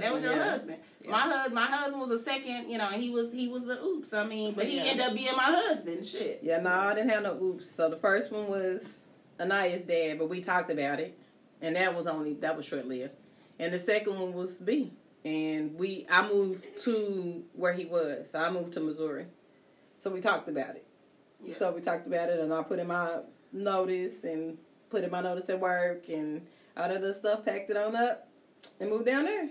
That was your husband. Yeah. My husband was a second, you know, and he was the oops. I mean, but he ended up being my husband. Shit. Yeah, no, I didn't have no oops. So the first one was Anaya's dad, but we talked about it, and that was short lived. And the second one was B, and I moved to where he was, so I moved to Missouri. So we talked about it. Yeah. So we talked about it, and I put in my notice at work, and all that other stuff, packed it on up, and moved down there.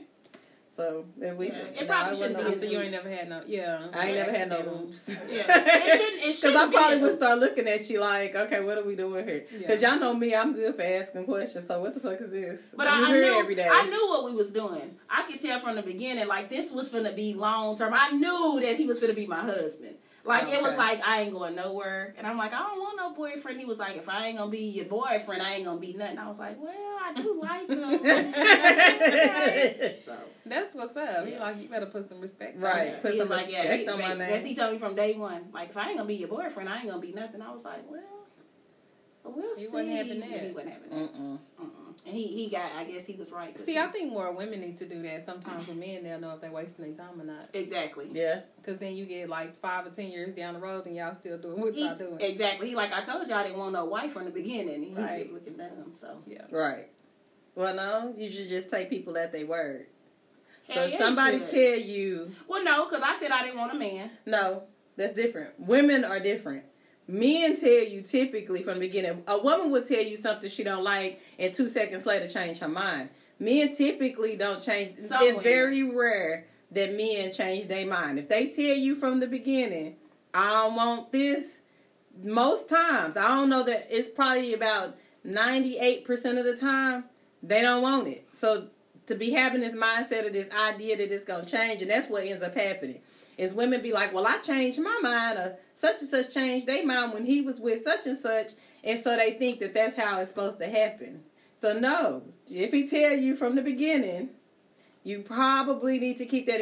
So it probably shouldn't be. You ain't never had no. Yeah, I ain't never had no oops. Yeah, it shouldn't. Because I probably would start looking at you like, okay, what are we doing here? Because y'all know me, I'm good for asking questions. So what the fuck is this? But I knew what we was doing. I could tell from the beginning, like this was finna be long term. I knew that he was finna be my husband. Like, okay. It was like, I ain't going nowhere. And I'm like, I don't want no boyfriend. He was like, if I ain't going to be your boyfriend, I ain't going to be nothing. I was like, well, I do like him. Right? So that's what's up. Yeah. He like, you better put some respect on me. Put some respect on my name. That's he told me from day one. Like, if I ain't going to be your boyfriend, I ain't going to be nothing. I was like, well, we'll see. He wasn't having that. He wasn't having that. And he got, I guess he was right. See, I think more women need to do that. Sometimes with men, they'll know if they're wasting their time or not. Exactly. Yeah. Because then you get like 5 or 10 years down the road and y'all still doing what y'all doing. Exactly. He like, I told y'all I didn't want no wife from the beginning. And he was looking dumb, so. Yeah. Right. Well, no, you should just take people at their word. Hell so if somebody tell you. Well, no, because I said I didn't want a man. No, that's different. Women are different. Men tell you typically from the beginning. A woman will tell you something she don't like and 2 seconds later change her mind. Men typically don't change. Somewhere. It's very rare that men change their mind. If they tell you from the beginning, I don't want this, most times, I don't know that it's probably about 98% of the time, they don't want it. So to be having this mindset of this idea that it's going to change, and that's what ends up happening. Is women be like, well, I changed my mind, or such and such changed their mind when he was with such and such, and so they think that that's how it's supposed to happen. So no, if he tell you from the beginning, you probably need to keep that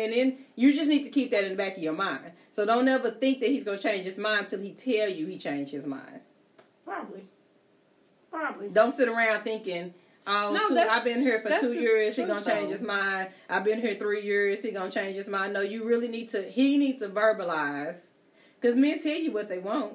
you just need to keep that in the back of your mind. So don't ever think that he's going to change his mind till he tell you he changed his mind. Probably. Don't sit around thinking, I've been here for 2 years, he's going to change his mind. I've been here 3 years, he's going to change his mind. No, you really he needs to verbalize. Because men tell you what they want.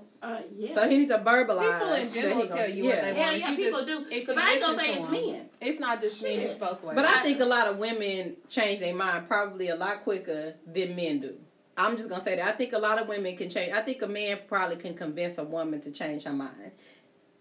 Yeah. So he needs to verbalize. People in general tell you what they want. Yeah, people do. Because I ain't going to say it's men. It's not just men, it's both ways. But I think a lot of women change their mind probably a lot quicker than men do. I'm just going to say that. I think a lot of women can change. I think a man probably can convince a woman to change her mind.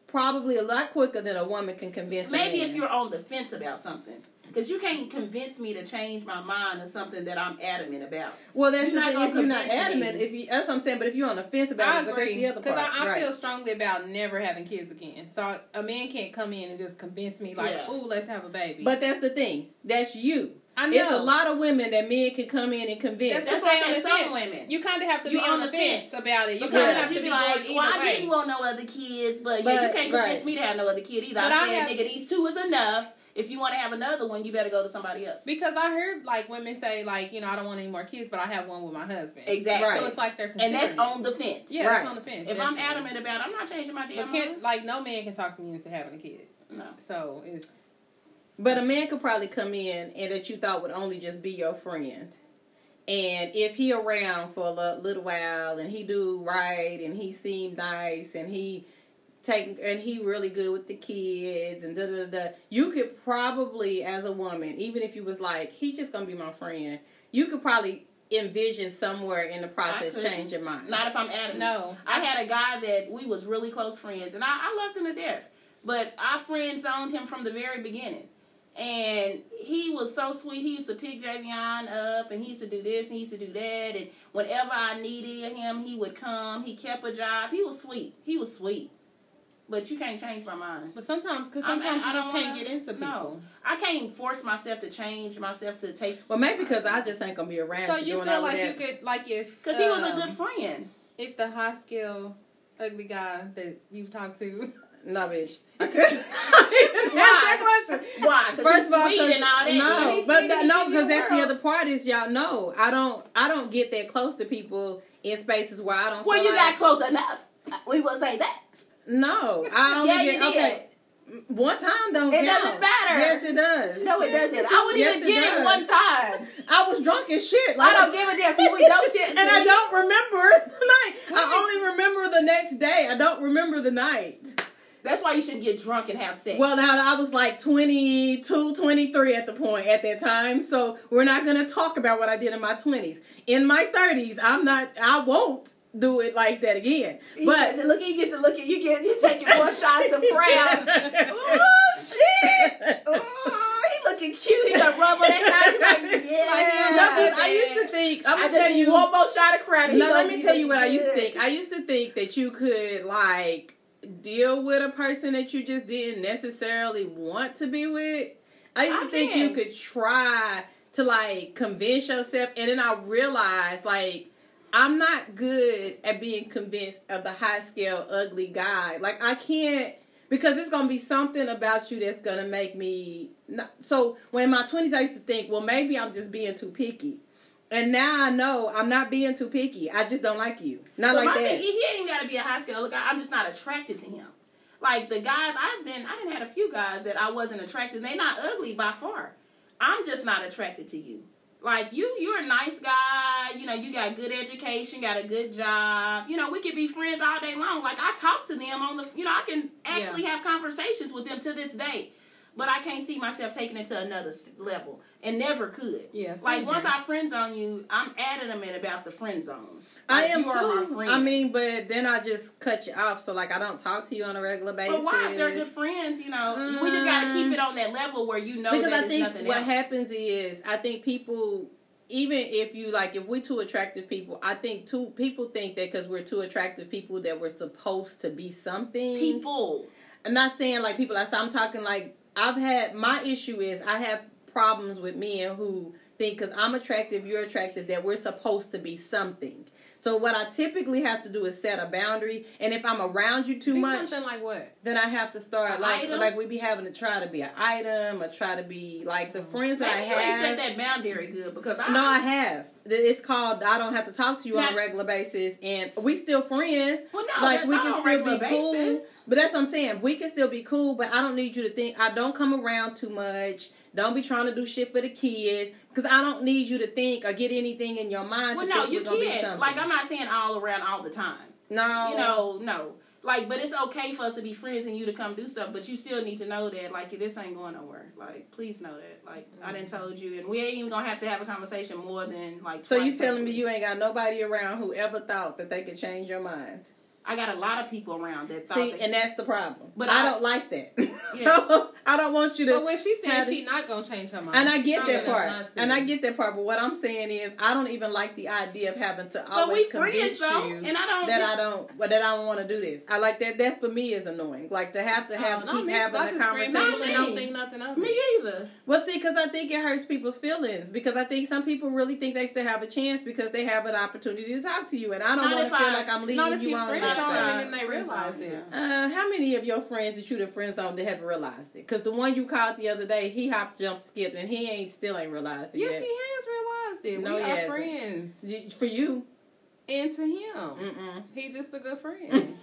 Probably a lot quicker than a woman can convince me. Maybe if you're on the fence about something. Because you can't convince me to change my mind or something that I'm adamant about. Well, that's the thing. If you're not adamant, that's what I'm saying. But if you're on the fence about it, I agree. Because I feel strongly about never having kids again. So a man can't come in and just convince me like, ooh, let's have a baby. But that's the thing. That's you. I know. There's a lot of women that men can come in and convince. That's why I said some women. You kind of have to be on the fence about it. You kind of have to be like, well, I didn't want no other kids, but you can't convince me to have no other kid either. But I said, nigga, these two is enough. If you want to have another one, you better go to somebody else. Because I heard, like, women say, like, you know, I don't want any more kids, but I have one with my husband. Exactly. Right. So it's like they're considering. And that's on the fence. Yeah, that's on the fence. If I'm adamant about it, I'm not changing my damn mind. Like, no man can talk me into having a kid. No. So it's... But a man could probably come in and that you thought would only just be your friend. And if he around for a little while and he do right and he seem nice and he really good with the kids and da-da-da-da, you could probably, as a woman, even if you was like, he just gonna be my friend, you could probably envision somewhere in the process change your mind. Not if I'm adamant. No. I had a guy that we was really close friends, and I loved him to death. But I friend zoned him from the very beginning. And he was so sweet. He used to pick Javion up, and he used to do this, and he used to do that. And whenever I needed him, he would come. He kept a job. He was sweet. But you can't change my mind. But sometimes, because sometimes I just can't get into people. No, I can't force myself to change myself to take. Well, maybe because I just ain't gonna be around. So you feel like you could, like if because he was a good friend. If the high skill ugly guy that you've talked to. No, bitch. I couldn't. Why? That's that question. Why? First of all, because that's the other part is y'all know I don't get that close to people in spaces where I don't. Well, you got close enough. We will say that. No, I only get okay. One time don't count. It doesn't matter. Yes, it does. No, it doesn't. I wouldn't even get it one time. I was drunk as shit. Like, I don't give a damn. So we don't and I don't remember. Like I only remember the next day. I don't remember the night. That's why you shouldn't get drunk and have sex. Well, now I was like 22, 23 at that time. So we're not going to talk about what I did in my 20s. In my 30s, I won't do it like that again. But you taking more shots of brown. Oh, shit. Oh, he looking cute. He got rubber that guy. He's like, yeah. I used to think, I'm going to tell you. One more shot of credit. No, let me tell you what I used to think. I used to think that you could, like, deal with a person that you just didn't necessarily want to be with. I used to think you could try to like convince yourself, and then I realized like I'm not good at being convinced of the high scale ugly guy. Like I can't, because it's gonna be something about you that's gonna make me not, so when in my 20s I used to think, well, maybe I'm just being too picky. And now I know I'm not being too picky. I just don't like you. Not like that. He ain't even got to be a high school. Look, I'm just not attracted to him. Like the guys I had a few guys that I wasn't attracted. They're not ugly by far. I'm just not attracted to you. Like you're a nice guy. You know, you got good education, got a good job. You know, we could be friends all day long. Like I talk to them on the. You know, I can actually have conversations with them to this day. But I can't see myself taking it to another level, and never could. Yes, like once I friend zone you, I'm adamant about the friend zone. Like, I am you too. Are my friend. I mean, but then I just cut you off, so like I don't talk to you on a regular basis. But why? If they're good friends, you know, we just gotta keep it on that level where you know. Because that I think what happens is, I think people, even if you like, if we're too attractive people, I think too people think that because we're too attractive people that we're supposed to be something. People. I'm not saying like people. I'm talking like. My issue is I have problems with men who think because I'm attractive, you're attractive, that we're supposed to be something. So what I typically have to do is set a boundary, and if I'm around you too much, something like what? Then I have to start like we be having to try to be an item or try to be like the friends that I have. You set that boundary good because I have. It's called I don't have to talk to you on a regular basis, and we still friends. Well, no, like we can still be cool. But that's what I'm saying. We can still be cool, but I don't need you to think. I don't come around too much. Don't be trying to do shit for the kids. Because I don't need you to think or get anything in your mind. Well, no, you can't. Like, I'm not saying all around all the time. No. You know, no. Like, but it's okay for us to be friends and you to come do stuff. But you still need to know that, like, this ain't going nowhere. Like, please know that. Like, I done told you. And we ain't even going to have a conversation more than, like, so you telling me you ain't got nobody around who ever thought that they could change your mind? I got a lot of people around that thought. See, and that's the problem. But I don't like that. Yes. So I don't want you to. But when she said she's not going to change her mind. And I get that part. But what I'm saying is I don't even like the idea of having to always convince you that I don't want to do this. I like that. That for me is annoying. Like to have having a conversation. I don't think nothing of it. Me either. Well, see, because I think it hurts people's feelings. Because I think some people really think they still have a chance because they have an opportunity to talk to you. And I don't want to feel like I'm leading you on that. And then they realize it. How many of your friends that you the friends on that haven't realized it? Because the one you called the other day, he hopped, jumped, skipped, and he still ain't realized it. Yes, yet. He has realized it. No, we are friends for you and to him. Mm-mm. He just a good friend.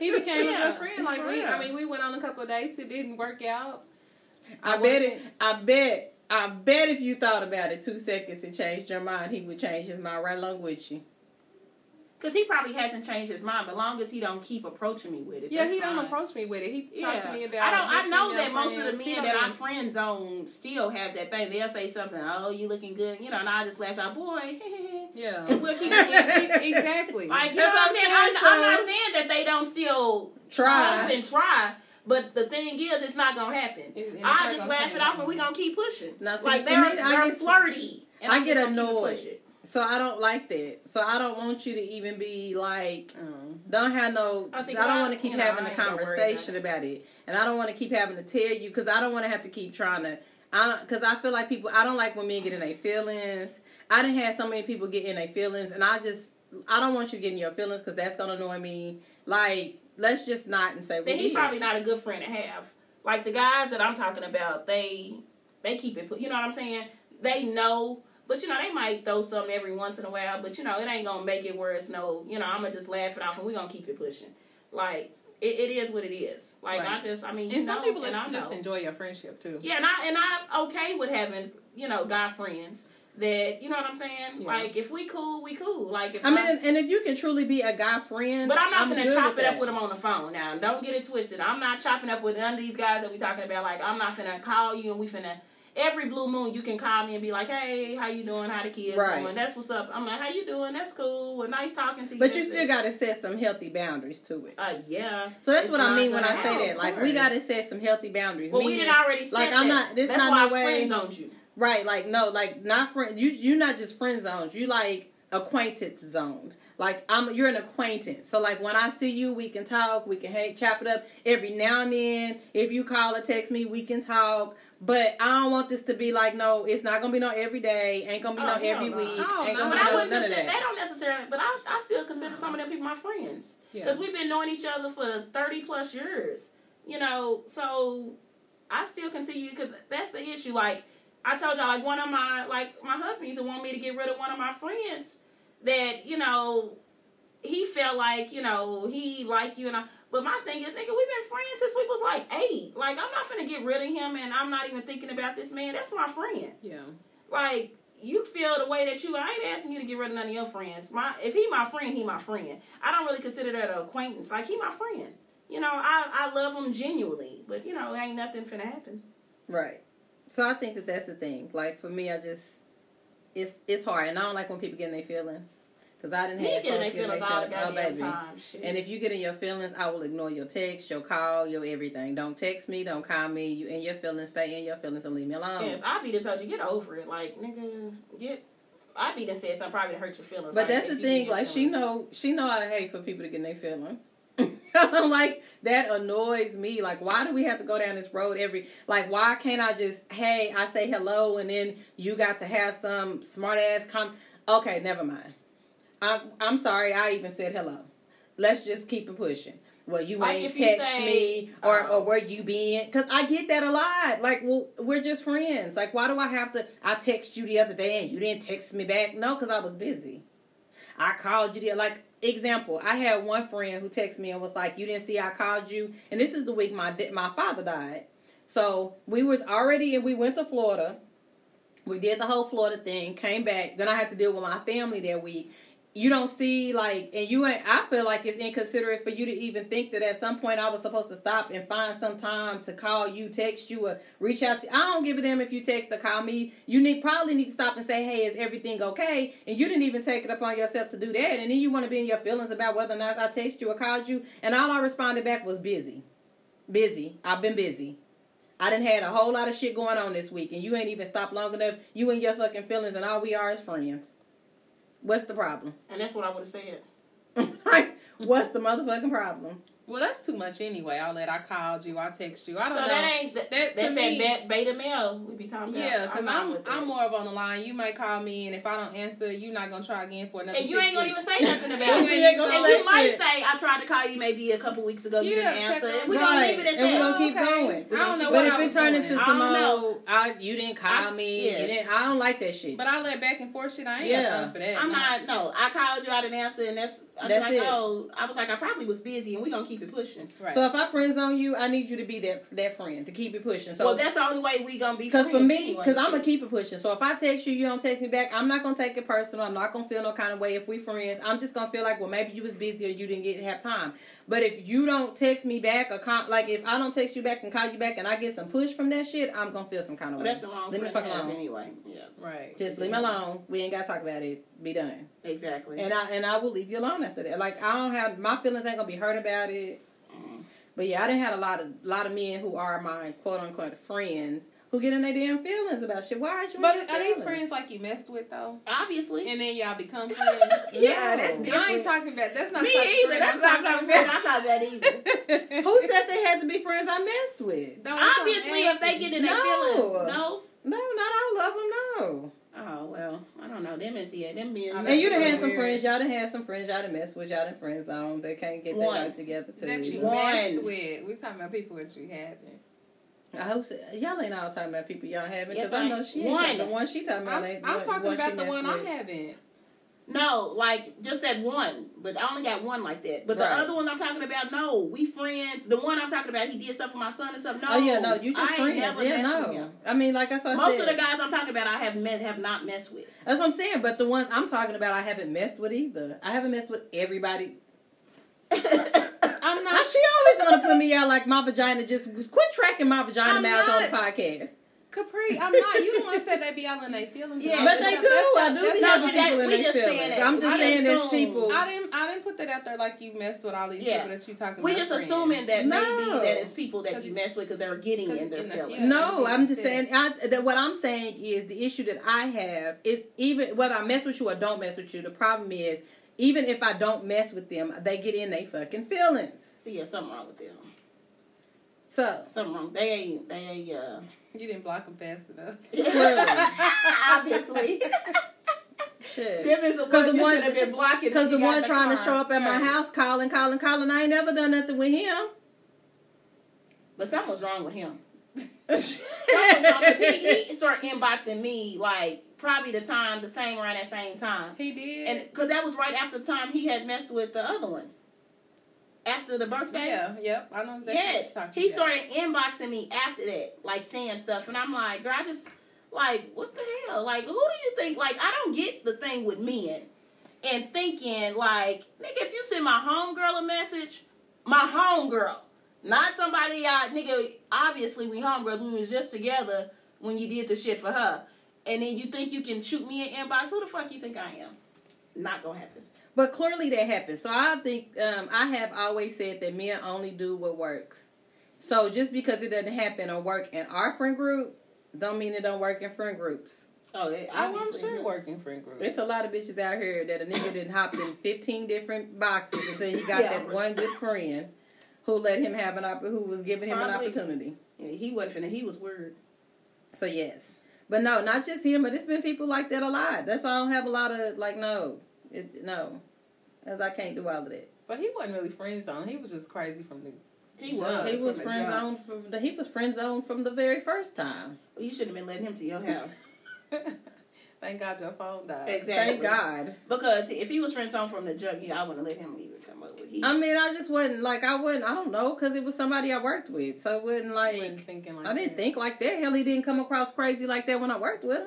He became a good friend. Like we went on a couple of dates. It didn't work out. I bet if you thought about it 2 seconds and changed your mind, he would change his mind right along with you. Because he probably hasn't changed his mind, but long as he don't keep approaching me with it. Yeah, he don't approach me with it. He talks to me about it. I know that most of the men that I friend zone still have that thing. They'll say something, oh, you looking good, you know, and I'll just lash out, boy. Yeah. And we'll keep exactly. Like, you know what I'm saying? I'm not saying that they don't still try and try. But the thing is, it's not going to happen. I'll just laugh it off and we're going to keep pushing. Now, see, like, they're flirty. And I get annoyed. So I don't like that. So I don't want you to even be like, don't have no, I don't want to keep having a conversation about it. And I don't want to keep having to tell you because I don't want to have to keep trying to, because I feel like people, I don't like when men get in their feelings. I done had so many people get in their feelings and I don't want you to get in your feelings because that's going to annoy me. Like, let's just not and say. Then he's probably not a good friend to have. Like the guys that I'm talking about, they keep it. You know what I'm saying? They know, but you know they might throw something every once in a while. But you know it ain't gonna make it where it's no. You know I'm gonna just laugh it off and we are gonna keep it pushing. Like it is what it is. Like right. And some people just enjoy your friendship too. Yeah, and I'm okay with having guy friends. That, you know what I'm saying? Yeah. Like, if we cool, we cool. Like, if and if you can truly be a guy friend, but I'm not going to chop it up with him on the phone now. Don't get it twisted. I'm not chopping up with none of these guys that we talking about. Like, I'm not finna call you and we finna, every blue moon, you can call me and be like, hey, how you doing? How the kids doing? That's what's up. I'm like, how you doing? That's cool. Well, nice talking to you. But you still got to set some healthy boundaries to it. Yeah. So that's what I mean when I say that. Like, we got to set some healthy boundaries. Well, we didn't already set that. Like, I'm not, this not my way. That's why I friend zoned you. Right, like, no, like, not friend, you're not just friend zoned, you, like, acquaintance zoned. Like, you're an acquaintance, so, like, when I see you, we can talk, we can chop it up every now and then. If you call or text me, we can talk, but I don't want this to be, like, no, it's not gonna be no every day, ain't gonna be every week, ain't gonna be no none of that. They don't necessarily, but I still consider some of them people my friends, because we've been knowing each other for 30 plus years, so I still consider you, because that's the issue, like, I told y'all, like, my husband used to want me to get rid of one of my friends that, he felt like, he liked you and I, but my thing is, nigga, we've been friends since we was, like, 8. Like, I'm not finna get rid of him and I'm not even thinking about this man. That's my friend. Yeah. Like, you feel the way that I ain't asking you to get rid of none of your friends. If he my friend, he my friend. I don't really consider that an acquaintance. Like, he my friend. I love him genuinely, but, ain't nothing finna happen. Right. So I think that that's the thing. Like, for me, I just, it's hard. And I don't like when people get in their feelings. Because I didn't have to get in their feelings all the time. Shit. And if you get in your feelings, I will ignore your text, your call, your everything. Don't text me. Don't call me. You in your feelings. Stay in your feelings and leave me alone. Yes, I be the told you, get over it. Like, nigga, I be the said something probably to hurt your feelings. But like, that's the thing. Like, she know how to hate for people to get in their feelings. I'm like, that annoys me. Like, why do we have to go down this road why can't I just, hey, I say hello and then you got to have some smart ass okay, never mind. I'm sorry I even said hello. Let's just keep it pushing. Well, you like ain't text me or where you been? Because I get that a lot. Like, well, we're just friends. Like, why do I have to, I text you the other day and you didn't text me back? No, because I was busy. I called you like, example, I had one friend who texted me and was like, you didn't see I called you. And this is the week my father died. So we was already, and we went to Florida. We did the whole Florida thing, came back. Then I had to deal with my family that week. You don't see, like, and you ain't, I feel like it's inconsiderate for you to even think that at some point I was supposed to stop and find some time to call you, text you, or reach out to you. I don't give a damn if you text or call me. You probably need to stop and say, hey, is everything okay? And you didn't even take it upon yourself to do that. And then you want to be in your feelings about whether or not I text you or called you. And all I responded back was busy. Busy. I've been busy. I done had a whole lot of shit going on this week. And you ain't even stopped long enough. You and your fucking feelings, and all we are is friends. What's the problem? And that's what I would have said. What's the motherfucking problem? Well, that's too much anyway. I called you, I text you. I don't know. So that ain't that beta male we be talking about. Yeah, because I'm more of on the line. You might call me, and if I don't answer, you're not gonna try again for another. And you ain't gonna even say nothing about it. You might say I tried to call you maybe a couple weeks ago. You didn't answer. We gonna leave it at that. And we gonna keep going. I don't know. But if it turned into some old, you didn't call me. I don't like that shit. But I let back and forth shit. I ain't got time for that. I'm not. No, I called you. I didn't answer, and that's it. I was like, I probably was busy, and we gonna keep keep it pushing. Right. So if I friend zone you, I need you to be that friend to keep it pushing. So well, that's the only way we gonna be. Because for me, because I'm gonna keep it pushing. So if I text you, you don't text me back. I'm not gonna take it personal. I'm not gonna feel no kind of way if we friends. I'm just gonna feel like, well, maybe you was busy or you didn't have time. But if you don't text me back or like if I don't text you back and call you back and I get some push from that shit, I'm gonna feel some kind of way. That's the wrong. Leave me fucking alone anyway. Yeah. Right. Just leave me alone. We ain't gotta talk about it. Be done. Exactly. And I will leave you alone after that. Like I don't have my feelings ain't gonna be hurt about it. Mm. But yeah, I done had a lot of men who are my quote unquote friends who get in their damn feelings about shit. Why is you? But are these friends like you messed with though? Obviously. And then y'all become friends. Yeah, that's different. I ain't talking about that's not me either. That's not talking about. I'm talking about either. Who said they had to be friends I messed with? Don't obviously, if they get in their feelings, no, not all of them. No. Oh, well, I don't know. Them is, yeah, them men. And you done had some friends. Y'all done had some friends. Y'all done messed with. Y'all done friend zone. They can't get their life together, too. That you messed with. We're talking about people that you haven't. I hope so. Y'all ain't all talking about people y'all haven't. Because yes, I know she ain't the one she talking about. I'm talking about the one I haven't. No, like, just that one. But I only got one like that. But the other one I'm talking about, no. We friends. The one I'm talking about, he did stuff for my son and stuff. No. Oh, yeah, no. You just friends. Never messed with him. I mean, like I said. Most of the guys I'm talking about, I have not messed with. That's what I'm saying. But the ones I'm talking about, I haven't messed with either. I haven't messed with everybody. I'm not. Now, she always want to put me out like my vagina just. Quit tracking my vagina mouth on the podcast. Capri, I'm not. You don't want to say they be all in their feelings. Yeah, but they do. I do be having people in their feelings. I'm just saying there's people. I didn't put that out there like you messed with all these people that you talking about. We're just assuming that maybe that it's people that you mess with because they're getting in their feelings. No, I'm just saying that what I'm saying is the issue that I have is even whether I mess with you or don't mess with you, the problem is even if I don't mess with them, they get in their fucking feelings. So yeah, something wrong with them. So something wrong. They ain't. You didn't block them fast enough. Obviously. Shit. Because the one been blocking. Because the one trying to show up at my house, calling. I ain't never done nothing with him. But something was wrong with him. He started inboxing me like probably around that same time. He did. And because that was right after the time he had messed with the other one. After the birthday? Yeah, yep. I know exactly what you're talking about. He started inboxing me after that, like saying stuff. And I'm like, girl, I just, like, what the hell? Like, who do you think? Like, I don't get the thing with men and thinking, like, nigga, if you send my homegirl a message, my homegirl, not somebody, nigga, obviously we homegirls. We was just together when you did the shit for her. And then you think you can shoot me an inbox? Who the fuck you think I am? Not gonna happen. But clearly that happens. So I think I have always said that men only do what works. So just because it doesn't happen or work in our friend group, don't mean it don't work in friend groups. Oh, it obviously sure work in friend groups. It's a lot of bitches out here that a nigga didn't hop in 15 different boxes until he got that one good friend who let him have who was giving him an opportunity. Yeah, he wasn't finna. He was weird. So yes, but no, not just him. But it's been people like that a lot. That's why I don't have a lot of like as I can't do all of that. But he wasn't really friend zone. He was just crazy from the. He was friend zone from the. He was friend zone from the very first time. Well, you shouldn't have been letting him to your house. Thank God your phone died. Exactly. Thank God, because if he was friend zone from the jump, I wouldn't let him even come over. I mean, I just wasn't like I don't know, because it was somebody I worked with, so it wasn't like. I didn't think like that. Hell, he didn't come across crazy like that when I worked with him.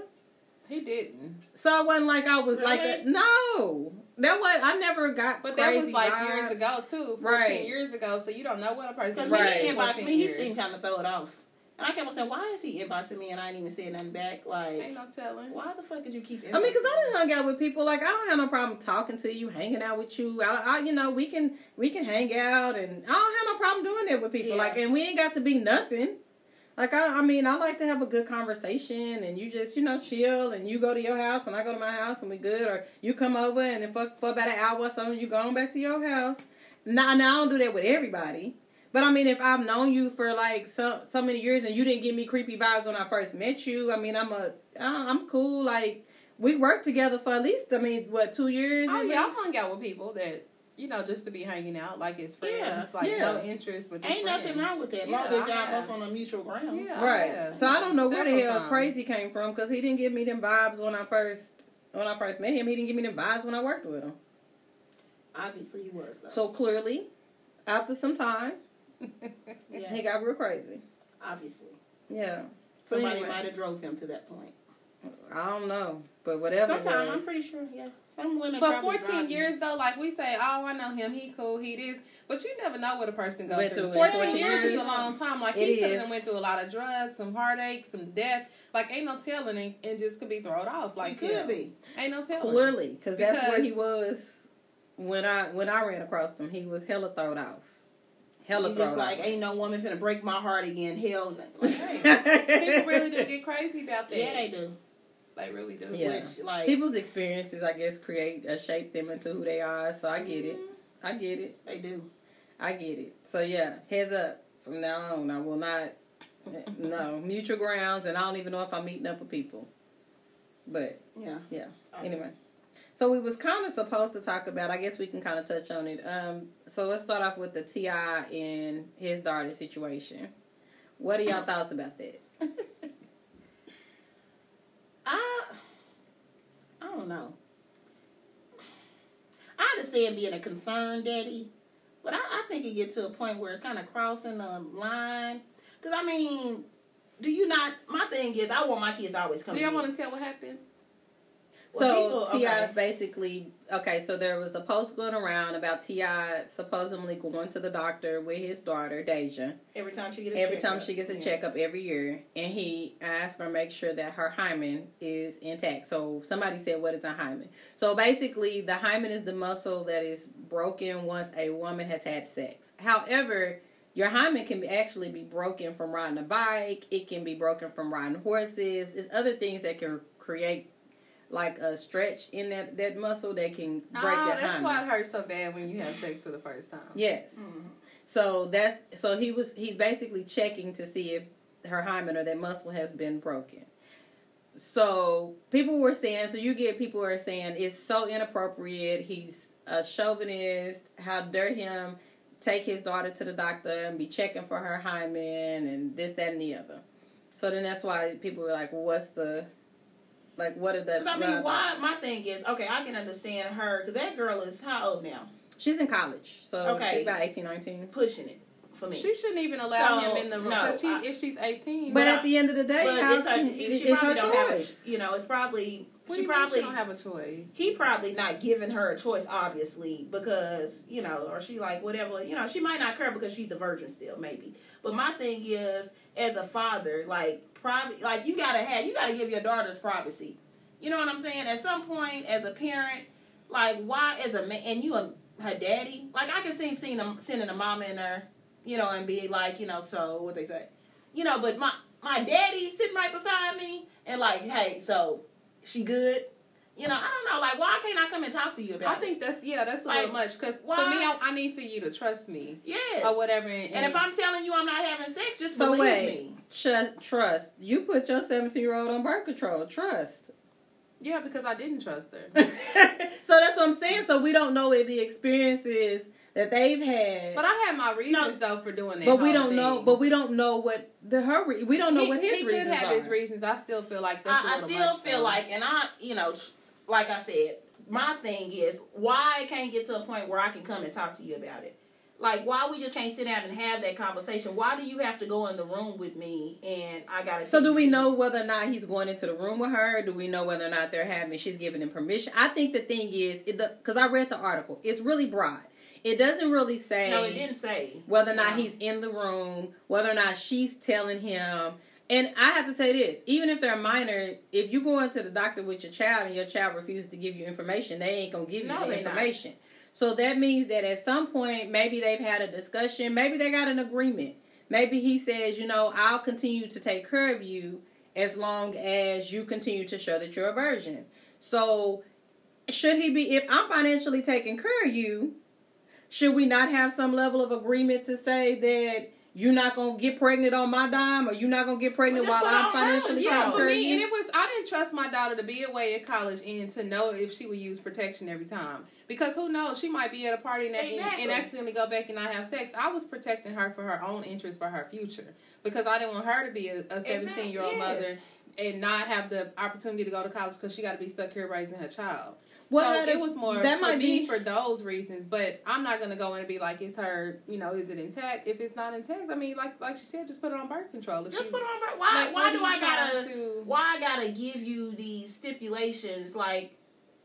He didn't. So it wasn't like I was really? Like, no. That was, I never got but crazy that was like vibes. Years ago, too. 14 right. years ago, so you don't know what a person is. Because when he inboxed me, he seemed kind of throw it off. And I kept on saying, why is he inboxing me and I ain't even said nothing back? Like, ain't no telling. Why the fuck did you keep inboxing? I mean, because I done hung out with people. Like, I don't have no problem talking to you, hanging out with you. I you know, we can hang out. And I don't have no problem doing that with people. Yeah. Like, and we ain't got to be nothing. Like, I mean, I like to have a good conversation, and you just, you know, chill, and you go to your house, and I go to my house, and we good, or you come over, and then for about an hour or so, you going back to your house. Now, I don't do that with everybody, but I mean, if I've known you for, like, so many years, and you didn't give me creepy vibes when I first met you, I mean, I'm cool, like, we worked together for at least, 2 years? Oh, yeah, I've hung out with people that... You know, just to be hanging out like it's friends, no interest, but ain't friends. Nothing wrong with that. Long as y'all both on a mutual grounds, right? Yeah. So I don't know where the hell crazy came from, because he didn't give me them vibes when I first met him. He didn't give me them vibes when I worked with him. Obviously, he was though. So clearly, after some time, he got real crazy. Obviously. Yeah. So somebody might have drove him to that point. I don't know, but whatever. Sometimes I'm pretty sure, yeah. Some women. But 14 years though, like we say, oh, I know him, he cool, he this, but you never know what a person goes through. 14 years is a long time. Like he could have went through a lot of drugs, some heartache, some death. Like ain't no telling, and just could be thrown off. Like he could be. Ain't no telling. Clearly, because that's where he was when I ran across him. He was hella thrown off. Hella just like, ain't no woman finna break my heart again. Hell no. Like, hey, people really do get crazy about that. Yeah, they do. They really do. Yeah. Which, like, people's experiences, I guess, shape them into who they are. So I get it. I get it. They do. I get it. So yeah, heads up. From now on, I will not. No mutual grounds, and I don't even know if I'm meeting up with people. But yeah. Obviously. Anyway, so we was kind of supposed to talk about. I guess we can kind of touch on it. So let's start off with the T.I. and his daughter situation. What are y'all thoughts about that? I don't know. I understand being a concerned daddy, but I think it gets to a point where it's kind of crossing the line. Because, I mean, do you not... My thing is, I want my kids to always come to me. Do y'all want to tell what happened? Well, so, T.I. is basically... Okay, so there was a post going around about T.I. supposedly going to the doctor with his daughter, Deja. Every time she gets a checkup every year. And he asked her to make sure that her hymen is intact. So, somebody said, what is a hymen? So, basically, the hymen is the muscle that is broken once a woman has had sex. However... Your hymen can actually be broken from riding a bike. It can be broken from riding horses. It's other things that can create, like, a stretch in that muscle that can break your hymen. Oh, that's why it hurts so bad when you have sex for the first time. Yes. Mm-hmm. So he's basically checking to see if her hymen or that muscle has been broken. So people were saying, people are saying it's so inappropriate. He's a chauvinist. How dare him take his daughter to the doctor and be checking for her hymen and this, that, and the other. So then that's why people were like, well, what are the... Because, I mean, why... My thing is, okay, I can understand her, because that girl is how old now? She's in college, so okay. She's about 18, 19. Pushing it for me. She shouldn't even allow him in the room, because if she's 18... But at the end of the day, it's her choice. She don't have a choice. He probably not giving her a choice, obviously, because, or she like whatever, she might not care because she's a virgin still, maybe. But my thing is, as a father, like, you gotta give your daughters privacy. You know what I'm saying? At some point, as a parent, like, why as a man, and you her daddy, like, I can see sending a mama in there, and be like, so what they say, but my daddy sitting right beside me and like, hey, so. She good? I don't know. Like, why can't I come and talk to you about it? I think that's a little much. Because for me, I need for you to trust me. Yes. Or whatever. And if I'm telling you I'm not having sex, just believe me. Trust. You put your 17-year-old on birth control. Trust. Yeah, because I didn't trust her. So that's what I'm saying. So we don't know if the experience is... that they've had, but I had my reasons for doing that. But we don't know. But we don't know what his reasons are. He could have his reasons. I still feel like that's a little much. I still feel like, and I, like I said, my thing is why I can't get to a point where I can come and talk to you about it. Like why we just can't sit down and have that conversation? Why do you have to go in the room with me and I gotta? So do we know whether or not he's going into the room with her? Do we know whether or not she's giving him permission? I think the thing is because I read the article. It's really broad. It doesn't really say. No, it didn't say whether or not he's in the room, whether or not she's telling him. And I have to say this: even if they're minor, if you go into the doctor with your child and your child refuses to give you information, they ain't gonna give you the information. Not. So that means that at some point, maybe they've had a discussion, maybe they got an agreement. Maybe he says, I'll continue to take care of you as long as you continue to show that you're a virgin. So should he be? If I'm financially taking care of you. Should we not have some level of agreement to say that you're not going to get pregnant on my dime or you're not going to get pregnant while I'm financially taking care of you? And I didn't trust my daughter to be away at college and to know if she would use protection every time. Because who knows? She might be at a party and accidentally go back and not have sex. I was protecting her for her own interest, for her future. Because I didn't want her to be a 17-year-old mother and not have the opportunity to go to college because she got to be stuck here raising her child. Well, so it was more that might be for those reasons, but I'm not going to go in and be like, it's her, you know, is it intact? If it's not intact, I mean, like she said, just put it on birth control. Just put it on birth. Why do I gotta give you these stipulations? Like,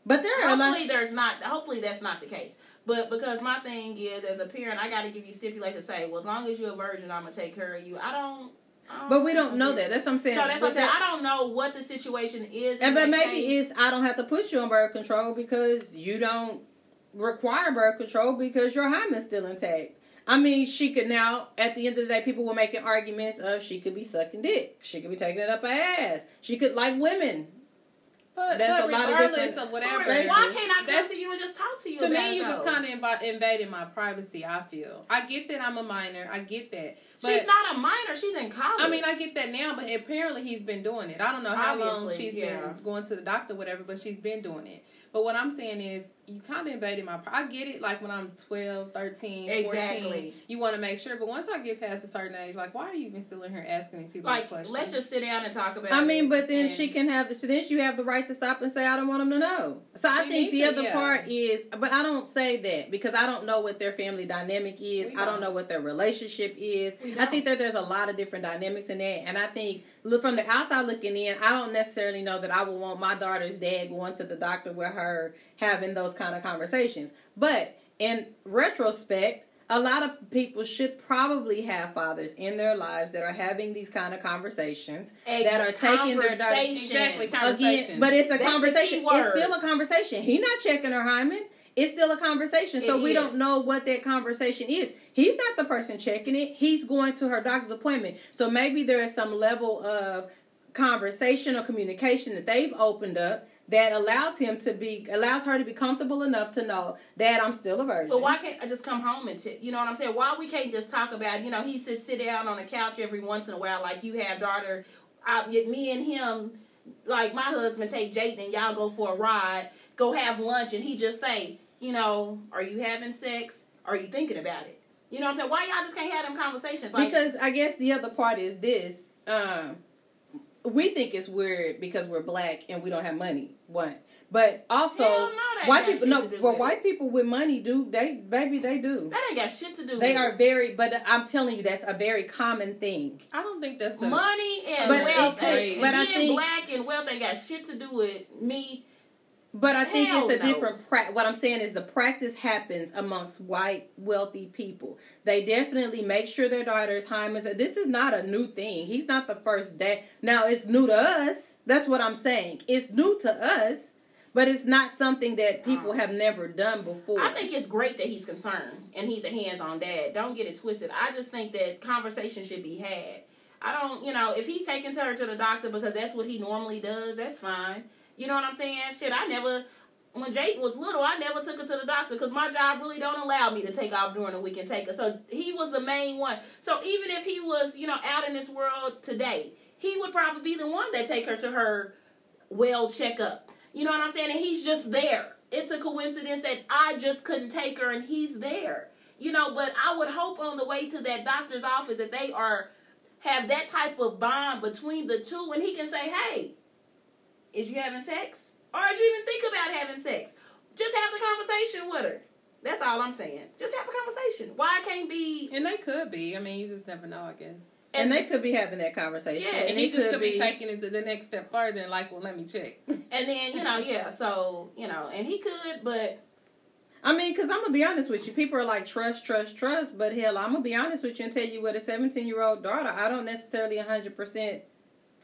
but there are hopefully that's not the case. But because my thing is, as a parent, I gotta give you stipulations. Say, well, as long as you're a virgin, I'm gonna take care of you. But we don't know that. That's what I'm saying. No, that's what I'm saying. I don't know what the situation is. But maybe it's, I don't have to put you on birth control because you don't require birth control because your hymen's still intact. I mean, she could now, at the end of the day, people were making arguments of she could be sucking dick. She could be taking it up her ass. She could like women. But regardless of whatever. Why can't I come to you and just talk to you about it? To me, you just kind of invaded my privacy, I feel. I get that I'm a minor. I get that. But she's not a minor. She's in college. I mean, I get that now, but apparently he's been doing it. I don't know how long she's been going to the doctor or whatever, but she's been doing it. But what I'm saying is, you kind of invaded my... I get it, like, when I'm 12, 13, 14, you want to make sure. But once I get past a certain age, like, why are you even still in here asking these people like, questions? Let's just sit down and talk about it. I mean, but then she can have... So then you have the right to stop and say, I don't want them to know. So I think the other part is... But I don't say that because I don't know what their family dynamic is. I don't know what their relationship is. I think that there's a lot of different dynamics in that. And I think, look, from the outside looking in, I don't necessarily know that I would want my daughter's dad going to the doctor with her having those kind of conversations. But in retrospect, a lot of people should probably have fathers in their lives that are having these kind of conversations that are taking their daughter. Exactly, again, but it's a conversation. It's still a conversation. He's not checking her hymen. It's still a conversation, so we don't know what that conversation is. He's not the person checking it. He's going to her doctor's appointment. So maybe there is some level of conversation or communication that they've opened up that allows her to be comfortable enough to know that I'm still a virgin. But why can't I just come home and you know what I'm saying? Why we can't just talk about, you know, he said sit down on the couch every once in a while like you have, daughter. Me and him, like my husband take Jayden and y'all go for a ride, go have lunch, and he just say, you know, are you having sex? Are you thinking about it? You know what I'm saying? Why y'all just can't have them conversations? Like, because I guess the other part is this. We think it's weird because we're black and we don't have money. One. But also, white people with money do. That ain't got shit to do. They are very, but I'm telling you, that's a very common thing. I don't think that's money and wealth. Being black and wealth ain't got shit to do with me. But I think it's a different practice. What I'm saying is the practice happens amongst white, wealthy people. They definitely make sure their daughter's hymen. This is not a new thing. He's not the first dad. Now, it's new to us. That's what I'm saying. It's new to us, but it's not something that people have never done before. I think it's great that he's concerned and he's a hands-on dad. Don't get it twisted. I just think that conversation should be had. I don't, you know, if he's taking her to the doctor because that's what he normally does, that's fine. You know what I'm saying? Shit, when Jake was little, I never took her to the doctor because my job really don't allow me to take off during the weekend take her. So he was the main one. So even if he was, you know, out in this world today, he would probably be the one that take her to her well checkup. You know what I'm saying? And he's just there. It's a coincidence that I just couldn't take her and he's there. You know, but I would hope on the way to that doctor's office that they have that type of bond between the two and he can say, hey, is you having sex? Or is you even think about having sex? Just have the conversation with her. That's all I'm saying. Just have a conversation. Why it can't be... And they could be. I mean, you just never know, I guess. And they could be having that conversation. Yeah, and he just could be taking it to the next step further and like, well, let me check. And then, you know, yeah, so, you know, and he could, but... I mean, because I'm going to be honest with you. People are like, trust, trust, trust. But hell, I'm going to be honest with you and tell you with a 17-year-old daughter, I don't necessarily 100%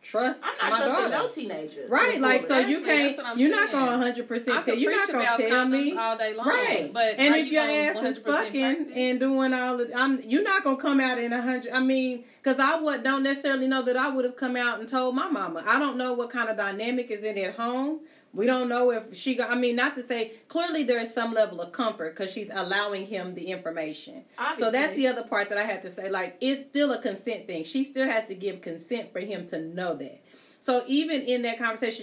trust I'm not trusting no teenagers. Right, like, so you can't, you're not going to 100% tell, you're not going to tell me. All day long, right, but and if your ass is fucking practice? And doing all of, you're not going to come out in 100, I mean, because don't necessarily know that I would have come out and told my mama. I don't know what kind of dynamic is in at home. We don't know if she got, I mean, not to say, clearly there is some level of comfort because she's allowing him the information. Obviously. So that's the other part that I had to say. Like, it's still a consent thing. She still has to give consent for him to know that. So even in that conversation,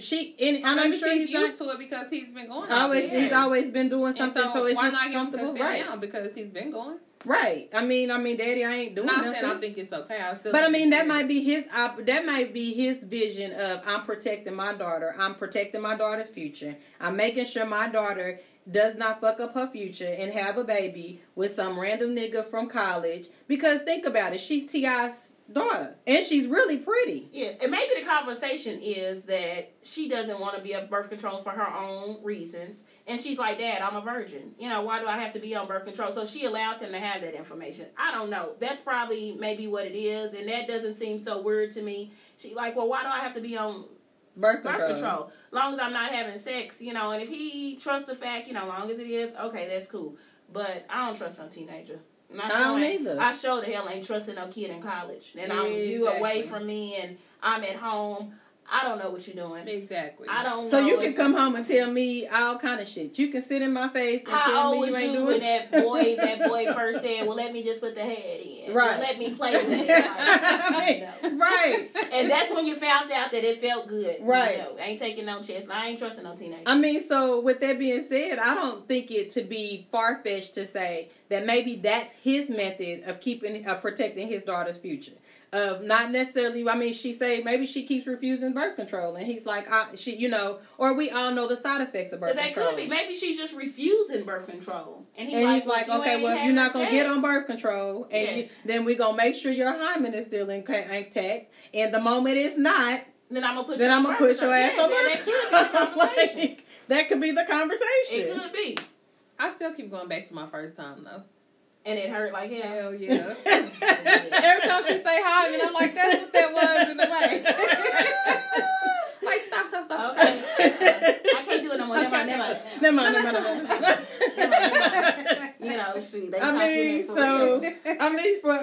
I'm sure he's used to it because he's been going. He's always been doing something. So it's why just not give him consent now because he's been going. Right. I mean, Daddy, I ain't doing nothing. I'm saying I think it's okay. But I mean, that might be his vision of I'm protecting my daughter. I'm protecting my daughter's future. I'm making sure my daughter does not fuck up her future and have a baby with some random nigga from college. Because think about it, she's T.I.'s daughter, and she's really pretty. Yes, and maybe the conversation is that she doesn't want to be on birth control for her own reasons, and she's like, Dad, I'm a virgin. You know, why do I have to be on birth control? So she allows him to have that information. I don't know. That's probably maybe what it is, and that doesn't seem so weird to me. She like, well, why do I have to be on birth control, as long as I'm not having sex, you know, and if he trusts the fact, you know, as long as it is, okay, that's cool. But I don't trust no teenager. And I don't either. I sure the hell ain't trusting no kid in college. And I'm you away from me and I'm at home. I don't know what you're doing. Exactly. I don't know. So you can come home and tell me all kind of shit. You can sit in my face and tell me you ain't doing it. That boy, first said, well, let me just put the head in. Right. Well, let me play with it. Like, right. And that's when you found out that it felt good. Right. You know, I ain't taking no chance. I ain't trusting no teenager. I mean, so with that being said, I don't think it to be far-fetched to say that maybe that's his method of keeping, protecting his daughter's future. Of not necessarily, I mean, she say maybe she keeps refusing birth control, and he's like, or we all know the side effects of birth control. That could be. Maybe she's just refusing birth control, and he's like, okay, well, you're not gonna get on birth control, and then we gonna make sure your hymen is still intact, and the moment it's not, then I'm gonna put your ass on birth control. Like, that could be the conversation. It could be. I still keep going back to my first time though. And it hurt like hell. Hell yeah. Every time she say hi, and I'm like, that's what that was in the way. Like, stop. Okay. I can't do it no more. Never mind. You know, shoot.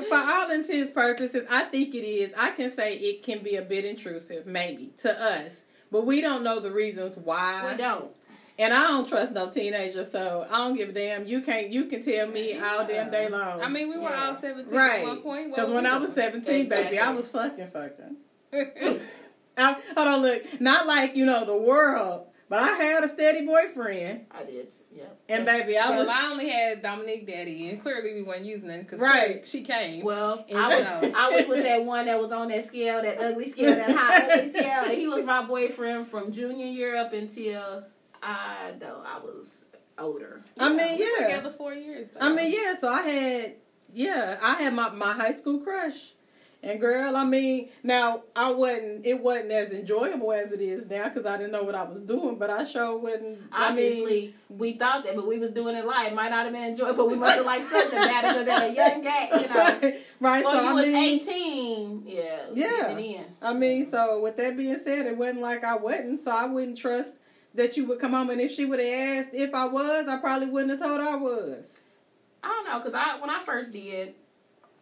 For all intents purposes, I think it is. I can say it can be a bit intrusive, maybe, to us. But we don't know the reasons why. We don't. And I don't trust no teenager, so I don't give a damn. You can tell me all damn day long. I mean, we were all 17 at one point. Because when I was 17, exactly. Baby, I was fucking. Hold on, look. Not like, you know, the world, but I had a steady boyfriend. I did, yeah. And baby, I only had Dominique Daddy, and clearly we weren't using it because she came. Well, I was with that one that was on that scale, that ugly scale, that high ugly scale, and he was my boyfriend from junior year up until... I was older. We were together 4 years. So. So I had my high school crush. And girl, I mean, now it wasn't as enjoyable as it is now because I didn't know what I was doing, but I sure wouldn't. Obviously, we thought that, but we was doing it live. It might not have been enjoyable, but we must have liked something about it because at a young gap, you know. Right. Well, so I was 18. Yeah. Yeah. In. I mean, so with that being said, it wasn't like I wasn't, so I wouldn't trust that you would come home, and if she would have asked if I was, I probably wouldn't have told her I was. I don't know, because when I first did,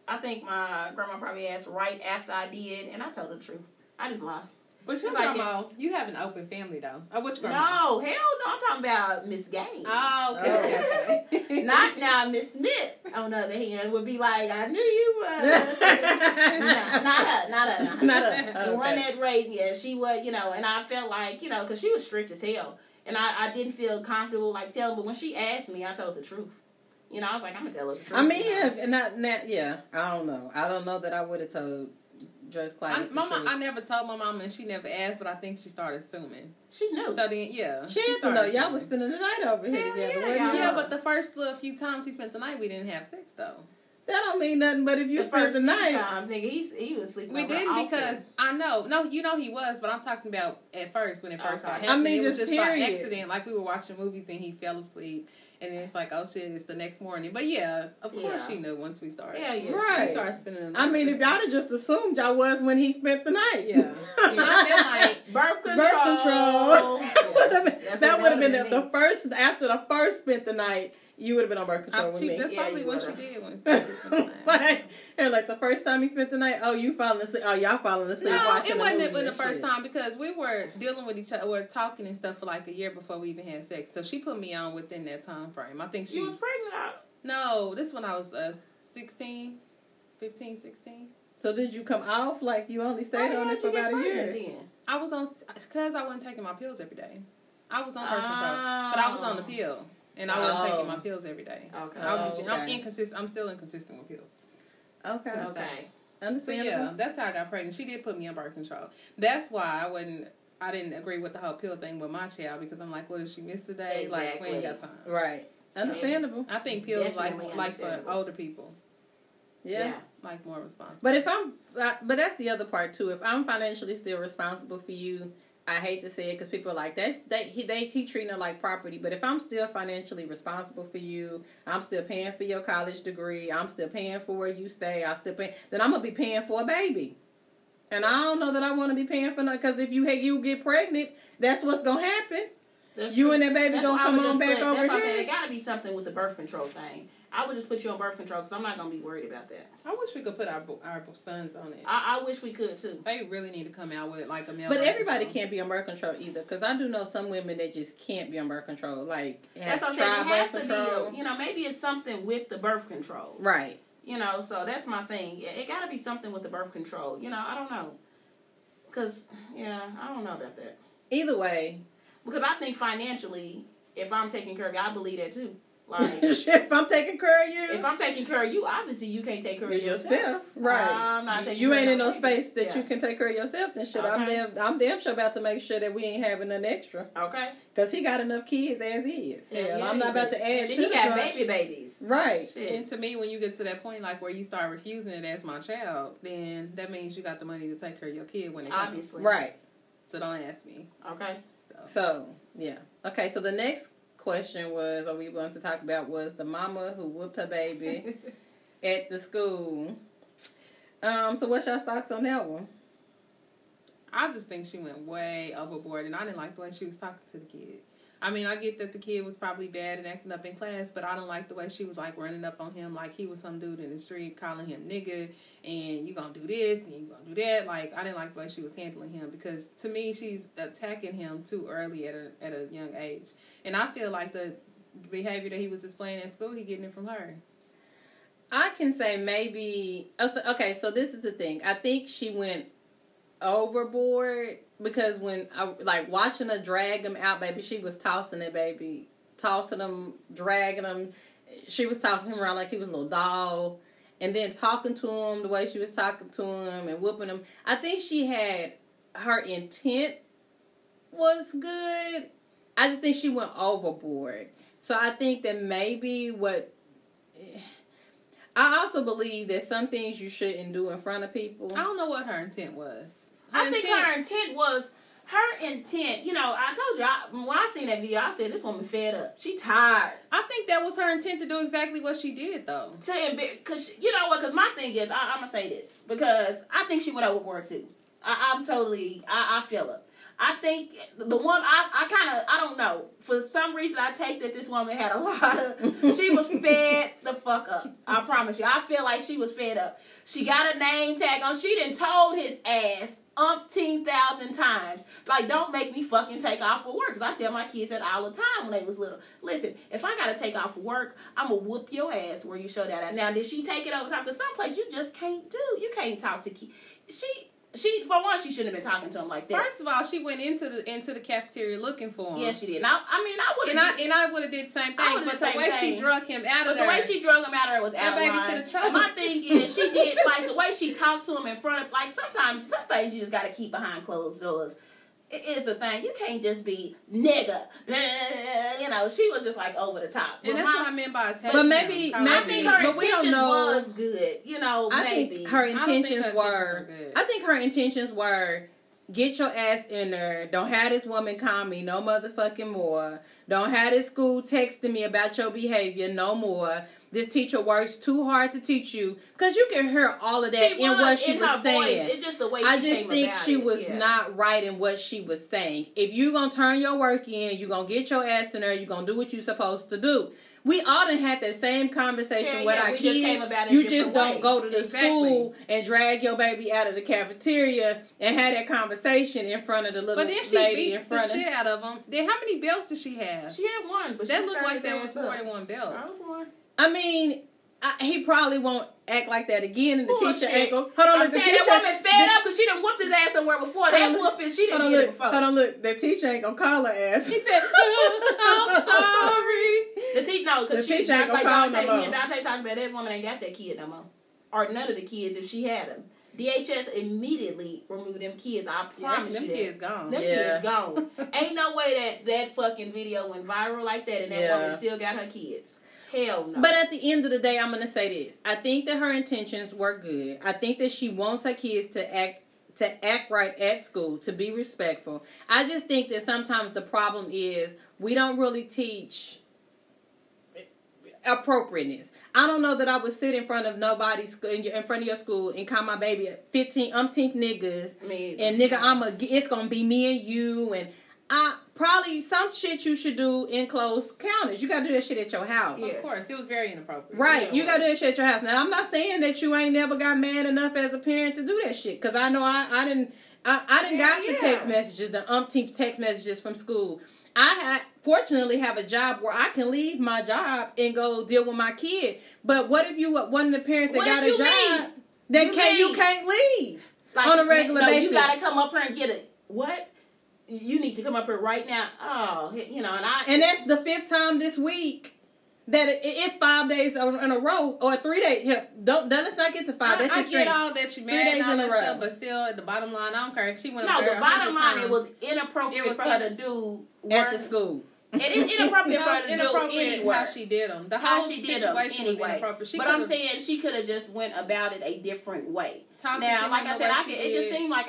I think my grandma probably asked right after I did, and I told the truth. I didn't lie. But your grandma, you have an open family, though. Which grandma? No, hell no. I'm talking about Miss Gaines. Oh, okay. Not now, Miss Smith, on the other hand, would be like, I knew you was. No, not her. Not her. Okay. The one that raised me, she was, you know, and I felt like, you know, because she was strict as hell. And I didn't feel comfortable, like, telling, but when she asked me, I told the truth. You know, I was like, I'm going to tell her the truth. I mean, I don't know. I don't know that I would have told I never told my mama, and she never asked, but I think she started assuming. She knew. So then, she didn't know. Y'all was spending the night over here together. Yeah, but the first little few times she spent the night, we didn't have sex though. That don't mean nothing. But if you spent the night, times, nigga, he was sleeping. We didn't often. Because I know. No, you know he was, but I'm talking about at first when it first started happening. I mean, it was just by accident. Like we were watching movies and he fell asleep. And then it's like, oh shit, it's the next morning. But of course she knew once we started. Yeah. Right. We started spending the night. I mean, if y'all had just assumed y'all was when he spent the night. Yeah. I feel like birth control. That would have been the first, after the first spent the night, you would have been on birth control with me. That's probably what she did when she spent the night. And like the first time he spent the night, y'all falling asleep watching the movie. No, it wasn't the first time because we were dealing with each other, we were talking and stuff for like a year before we even had sex. So she put me on within that time frame. I think she was pregnant out. No, this when I was 16. So did you come off like you only stayed on it for about a year? Then? I was on, because I wasn't taking my pills every day. I was on birth control, but I was on the pill. and I wasn't taking my pills every day. Okay. I'm inconsistent. I'm still inconsistent with pills. Okay. Understandable. So, yeah, that's how I got pregnant. She did put me on birth control. That's why I didn't agree with the whole pill thing with my child, because I'm like, what did she miss today? Exactly. Like, we ain't got time. Right. Understandable. I think pills like for older people. Yeah. Like more responsible. But but that's the other part too. If I'm financially still responsible for you, I hate to say it because people are like, he treating her like property. But if I'm still financially responsible for you, I'm still paying for your college degree, I'm still paying for where you stay, then I'm going to be paying for a baby. And I don't know that I want to be paying for nothing, because if you get pregnant, that's what's going to happen. And that baby going to come on back over here. That's why I said it got to be something with the birth control thing. I would just put you on birth control because I'm not going to be worried about that. I wish we could put our sons on it. I wish we could, too. They really need to come out with, like, a male But everybody can't be on birth control either, because I do know some women that just can't be on birth control. Like, that's what I'm saying. It has to be, maybe it's something with the birth control. Right. So that's my thing. It got to be something with the birth control. I don't know. Because, I don't know about that. Either way. Because I think financially, if I'm taking care of you, I believe that, too. Like, if I'm taking care of you. If I'm taking care of you, obviously you can't take care of yourself. Right. I'm not taking you care ain't in no space that you can take care of yourself. Then shit, okay. I'm damn sure about to make sure that we ain't having nothing extra. Okay. Because he got enough kids as is. Yeah, I'm not about to add to the got drug. Baby babies. Right. Shit. And to me, when you get to that point, like where you start refusing it as my child, then that means you got the money to take care of your kid when it comes. Obviously. Right. So don't ask me. Okay. So yeah. Okay. So the next question was, was the mama who whooped her baby at the school. So what's y'all's thoughts on that one? I just think she went way overboard, and I didn't like the way she was talking to the kid. I mean, I get that the kid was probably bad and acting up in class, but I don't like the way she was like running up on him like he was some dude in the street, calling him nigga, and you gonna do this and you gonna do that. Like, I didn't like the way she was handling him, because to me she's attacking him too early at a young age, and I feel like the behavior that he was displaying at school, he getting it from her. I can say maybe okay. So this is the thing. I think she went overboard. Because when I watching her drag him out, baby, she was tossing it, baby. Tossing him, dragging him. She was tossing him around like he was a little doll. And then talking to him the way she was talking to him and whooping him. I think she had, her intent was good. I just think she went overboard. So I think that maybe I also believe that some things you shouldn't do in front of people. I don't know what her intent was. I think her intent was, I told you, when I seen that video, I said, this woman fed up. She tired. I think that was her intent to do exactly what she did, though. Because, you know what, because my thing is, I'm going to say this, because I think she went overboard, too. I feel it. I think the one, I don't know. For some reason, I take that this woman had a lot of, she was fed the fuck up. I promise you. I feel like she was fed up. She got a name tag on. She done told his ass 10,000 times. Like, don't make me fucking take off for work. Because I tell my kids that all the time when they was little. Listen, if I got to take off for work, I'm going to whoop your ass where you show that out. Now, did she take it over time? Because someplace you just can't do. You can't talk to kids. She, for one, she shouldn't have been talking to him like that. First of all, she went into the cafeteria looking for him. Yeah, she did. I would have did the same thing. But the way she drug him out of there. But the way she drug him out of there was out of line. My thing is, she did, like, the way she talked to him in front of, like, sometimes, some things you just got to keep behind closed doors. It is a thing. You can't just be nigga. She was just like over the top. And that's what I meant by attention. But maybe, I think her intentions was good. I think her intentions were, get your ass in there. Don't have this woman call me no motherfucking more. Don't have this school texting me about your behavior no more. This teacher works too hard to teach you. Because you can hear all of that in what she was saying. Voice, it's just the way I just think she was not right in what she was saying. If you're going to turn your work in, you're going to get your ass in there, you're going to do what you're supposed to do. We all done had that same conversation with our kids. You just don't go to the school and drag your baby out of the cafeteria and have that conversation in front of the little lady in front of. But then she beat the shit out of them. Then how many belts did she have? She had one, but that looked like there was more than one belt. I was one. I mean, he probably won't act like that again. And the teacher ain't go, hold on, the teacher. That woman fed up because she done whooped his ass somewhere before. That whooping, she done did it before. Hold on, look, the teacher ain't gonna call her ass. She said, I'm sorry. because she ain't like Dante. Me and Dante talked about that woman ain't got that kid no more, or none of the kids if she had them. DHS immediately removed them kids. I promise you, them kids gone. Them kids gone. Ain't no way that fucking video went viral like that, and that woman still got her kids. Hell no. But at the end of the day, I'm gonna say this. I think that her intentions were good. I think that she wants her kids to act right at school, to be respectful. I just think that sometimes the problem is we don't really teach appropriateness. I don't know that I would sit in front of nobody's, in front of your school and call my baby 15 umpteenth niggas. And nigga, it's gonna be me and you. And I probably some shit you should do in closed counters. You gotta do that shit at your house. Yes. Of course, it was very inappropriate. Right, you gotta do that shit at your house. Now, I'm not saying that you ain't never got mad enough as a parent to do that shit, because I know I didn't got the text messages, the umpteenth text messages from school. I fortunately have a job where I can leave my job and go deal with my kid. But what if you one of the parents that got a job that you can't leave on a regular basis? You gotta come up here and get it. What? You need to come up here right now. Oh, you know, and that's the fifth time this week that it's 5 days in a row or 3 days. Yeah, let's not get to five. That's I get all that you mad and all that stuff, but still, at the bottom line, I don't care if she went. No, the bottom line, times, it was inappropriate for her to do at the school. And it's inappropriate for her to do anywhere. How she did them. The whole situation was inappropriate. But I'm saying she could have just went about it a different way. Now, like I said, it just seemed like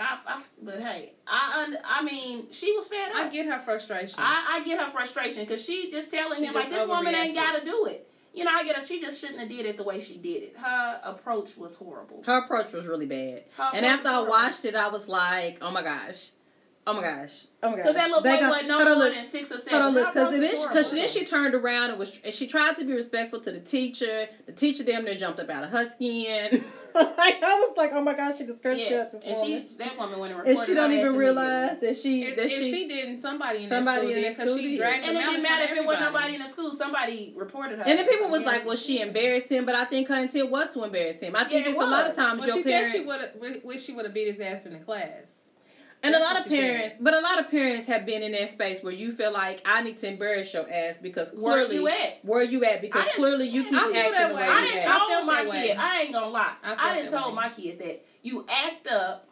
but hey, I mean, she was fed up. I get her frustration. I get her frustration because she just telling him like, this woman ain't got to do it. You know, I get it. She just shouldn't have did it the way she did it. Her approach was horrible. Her approach was really bad. And after I watched it, I was like, oh my gosh. Because that little boy wasn't no more than 6 or 7. Hold on, look, because then she turned around and she tried to be respectful to the teacher. The teacher damn near jumped up out of her skin. Like, I was like, oh my gosh, she disgraced this woman. And that woman went and reported. And she don't even realize that she didn't. Somebody in the school she dragged her. And it didn't matter if it was nobody in the school. Somebody reported her. And the people was like, well, she embarrassed him, but I think her intent was to embarrass him. I think it's a lot of times your parents. Well, she said she wish she would have beat his ass in the class. And a lot of parents have been in that space where you feel like I need to embarrass your ass because clearly where you at because clearly you keep acting that way. I didn't tell my kid. I ain't gonna lie. I didn't tell my kid that you act up.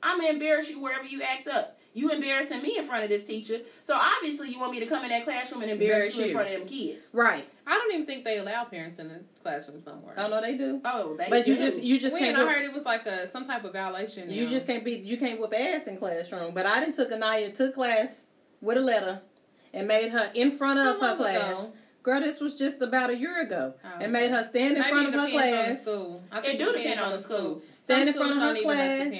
I'm gonna embarrass you wherever you act up. You embarrassing me in front of this teacher, so obviously you want me to come in that classroom and embarrass you in front of them kids, right? I don't even think they allow parents in the classroom somewhere. Oh no, they do. Oh, they do. you just can't. I heard it was like some type of violation. You just can't you can't whip ass in classroom. But I took Anaya to class with a letter and made her in front of her class. Girl, this was just about a year ago. And made her stand in front of her class. It do depend on the school. Stand in front of her class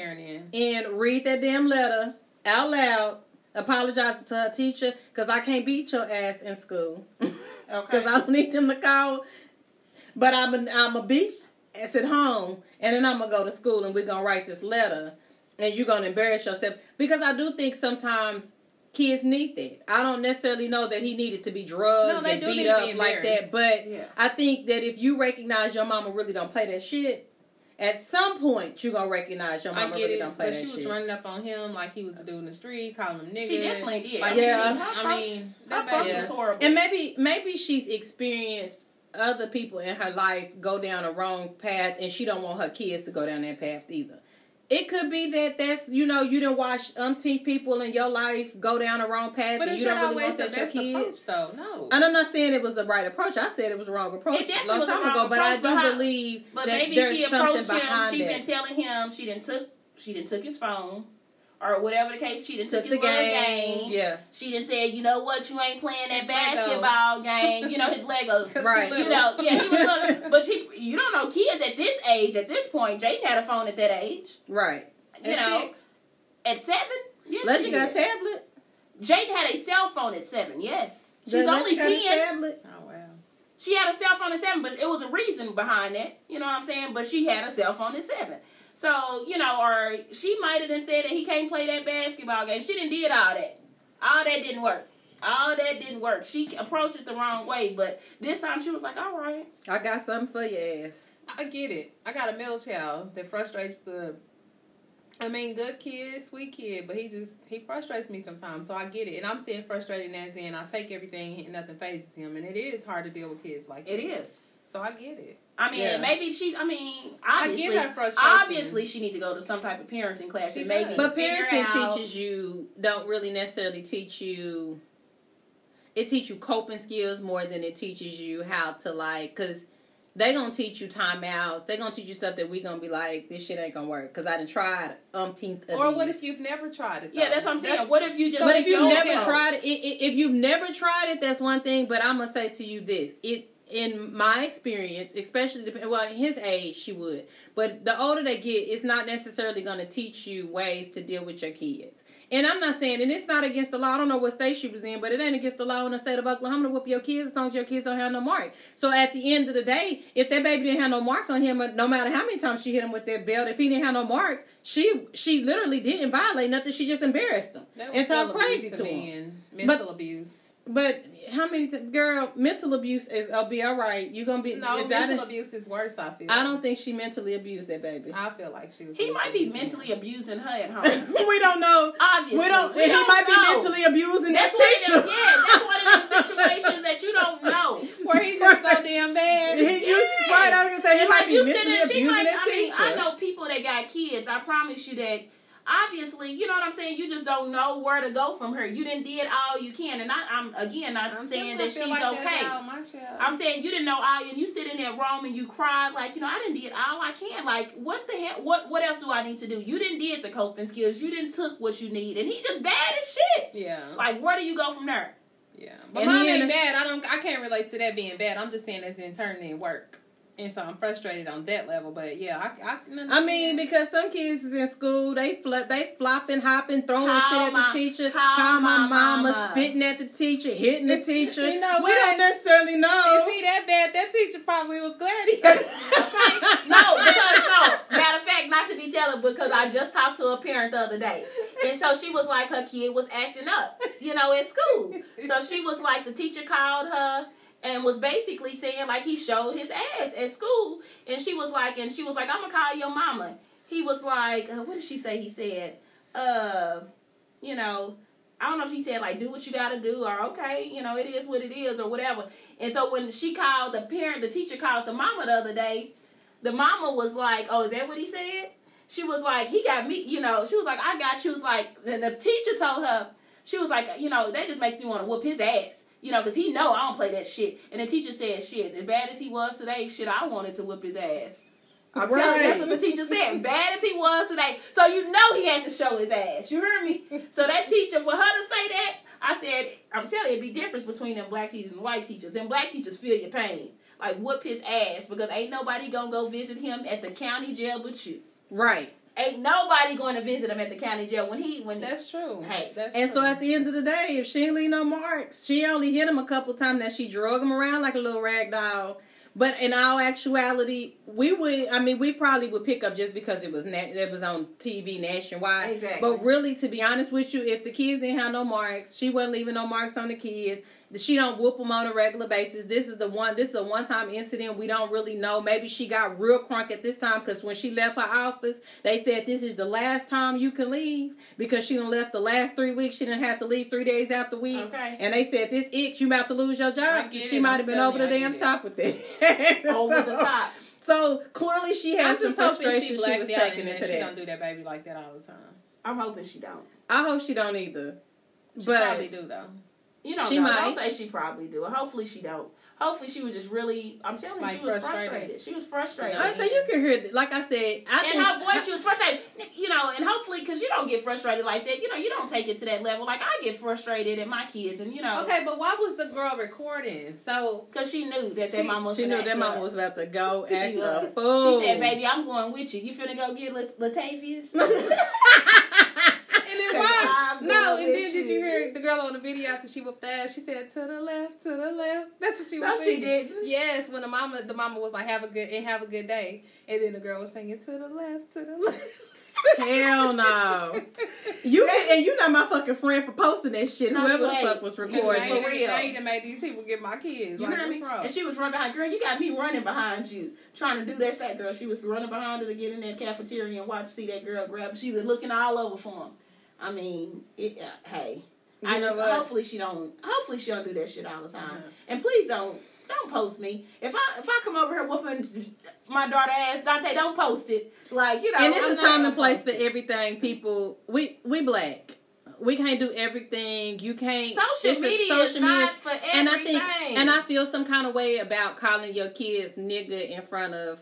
and read that damn letter out loud, apologizing to her teacher because I can't beat your ass in school. Okay. Because I don't need them to call. But I'm a beat ass at home, and then I'm gonna go to school and we're gonna write this letter, and you're gonna embarrass yourself. Because I do think sometimes kids need that. I don't necessarily know that he needed to be drugged and beat up like that, but I think that if you recognize your mama really don't play that shit. At some point, you're going to recognize your mama really don't play that shit. But she was running up on him like he was a dude in the street, calling him nigga. She definitely did. Like, that approach was horrible. And maybe she's experienced other people in her life go down a wrong path, and she don't want her kids to go down that path either. It could be that's, you know, you done watched umpteen people in your life go down the wrong path and you don't really want that your kids. Approach, though? No. And I'm not saying it was the right approach. I said it was the wrong approach a long time ago, but I do believe that maybe she approached him. She been telling him she done took his phone or whatever the case. She done took his game. Yeah. She done said, you know what, you ain't playing that basketball game. You know, his Legos. Right. You know, yeah, he was little, but you don't know kids at this age, at this point. Jayden had a phone at that age. Right. You know, 6. At 7? Yes, Legend got a tablet. Jayden had a cell phone at 7, yes. She's only 10. Oh, wow. She had a cell phone at 7, but it was a reason behind that. You know what I'm saying? But she had a cell phone at 7. So, you know, or she might have then said that he can't play that basketball game. She didn't did all that. All that didn't work. She approached it the wrong way, but this time she was like, all right. I got something for your ass. I get it. I got a middle child that frustrates the I mean, good kid, sweet kid, but he frustrates me sometimes, so I get it. And I'm saying frustrating as in I take everything and nothing phases him, and it is hard to deal with kids like that. It is. So I get it. I mean, maybe she, obviously, I get her frustration. Obviously she needs to go to some type of parenting class. She does. But parenting teaches you, don't really necessarily teach you, it teaches you coping skills more than it teaches you how to, like, because they're going to teach you timeouts. They're going to teach you stuff that we're going to be like, this shit ain't going to work because I done tried umpteenth of Or what if you've never tried it, though? Yeah, that's what I'm saying. That's, what if you just... But if you've never tried it, if you've never tried it, that's one thing. But I'm going to say to you this. In my experience, especially... Well, his age, she would. But the older they get, it's not necessarily going to teach you ways to deal with your kids. And I'm not saying... And it's not against the law. I don't know what state she was in, but it ain't against the law in the state of Oklahoma to whoop your kids as long as your kids don't have no mark. So at the end of the day, if that baby didn't have no marks on him, no matter how many times she hit him with that belt, if he didn't have no marks, she literally didn't violate nothing. She just embarrassed him. And talked crazy to him. Mental abuse. But how many times... Girl, mental abuse is... I'll be all right. You're going to be... No, mental abuse is worse, I feel. I don't think she mentally abused that baby. I feel like she was... He might be mentally abusing her at home. We don't know. Obviously. He might be mentally abusing that teacher. That's one of those situations that you don't know. Where he's just so damn bad. Right, I was going to say, he might be mentally abusing that teacher. I mean, I know people that got kids. I promise you that... Obviously, you know what I'm saying? You just don't know where to go from her. You done did all you can. And I'm saying that she's like okay. I'm saying you didn't know all and you sit in that room and you cried like, you know, I done did all I can. Like, what the hell? What else do I need to do? You done did the coping skills. You done took what you need. And he just bad as shit. Yeah. Like, where do you go from there? Yeah. But mine ain't bad. I can't relate to that being bad. I'm just saying that's in turning in work. And so I'm frustrated on that level, but yeah, I mean, because some kids is in school, they flopping, hopping, throwing shit at the teacher, call my mama, spitting at the teacher, hitting the teacher. You know, we don't necessarily know. If he that bad, that teacher probably was glad he had. Okay. No. Matter of fact, not to be telling, because I just talked to a parent the other day, and so she was like, her kid was acting up, you know, at school. So she was like, the teacher called her. And was basically saying, like, he showed his ass at school. And she was like, I'm going to call your mama. He was like, what did she say? He said, you know, I don't know if he said, like, do what you got to do or okay, you know, it is what it is or whatever. And so when she called the teacher called the mama the other day, the mama was like, oh, is that what he said? She was like, he got me, you know, she was like, I got, she was like, and the teacher told her, she was like, you know, that just makes me want to whoop his ass. You know, because he know I don't play that shit. And the teacher said, shit, as bad as he was today, shit, I wanted to whip his ass. I'm telling you, that's what the teacher said. Bad as he was today. So you know he had to show his ass. You heard me? So that teacher, for her to say that, I said, I'm telling you, it'd be difference between them black teachers and white teachers. Them black teachers feel your pain. Like, whoop his ass, because ain't nobody going to go visit him at the county jail but you. Right. Ain't nobody going to visit him at the county jail when that's true. Hey, that's and true. So at the end of the day, if she ain't leave no marks, she only hit him a couple times. That she drug him around like a little rag doll. But in all actuality, we probably would pick up just because it was on TV nationwide. Exactly. But really, to be honest with you, if the kids didn't have no marks, she wasn't leaving no marks on the kids. She don't whoop them on a regular basis. This is a one-time incident. We don't really know. Maybe she got real crunk at this time because when she left her office, they said this is the last time you can leave because she done left the last 3 weeks. She didn't have to leave 3 days out the week. Okay. And they said, this itch, you about to lose your job. She might have been over the damn top with that. Over the top. So, clearly she has some frustration she was taking into that. She don't do that baby like that all the time. I'm hoping she don't. I hope she don't either. She probably do, though. You know, she might. Don't say she probably do. Hopefully she don't. Hopefully she was just really, I'm telling you, she was frustrated. She was frustrated. I say you can hear that. Like I said, in her voice, she was frustrated. You know, and hopefully, because you don't get frustrated like that. You know, you don't take it to that level. Like, I get frustrated at my kids, and you know. Okay, but why was the girl recording? So, because she knew that their mama was about to go act a fool. She said, baby, I'm going with you. You finna go get Latavius? And then did you hear the girl on the video after she whooped ass? She said, to the left, to the left. That's what she was singing. No, she did. Yes, when the mama was like, have a good day. And then the girl was singing, to the left, to the left. Hell no. And you're not my fucking friend for posting that shit. Whoever the fuck was recording. For real. They even made these people get my kids. You heard me? And she was running behind. Girl, you got me running behind you. Trying to do that fat girl. She was running behind her to get in that cafeteria and see that girl grab. She was looking all over for him. I mean, hey. Hopefully she don't do that shit all the time. Uh-huh. And please don't post me. If I come over here whooping my daughter ass, Dante, don't post it. Like, you know. And it's a time and place for everything, people. We black. We can't do everything. You can't. Social media is not for everything. And I feel some kind of way about calling your kids nigga in front of.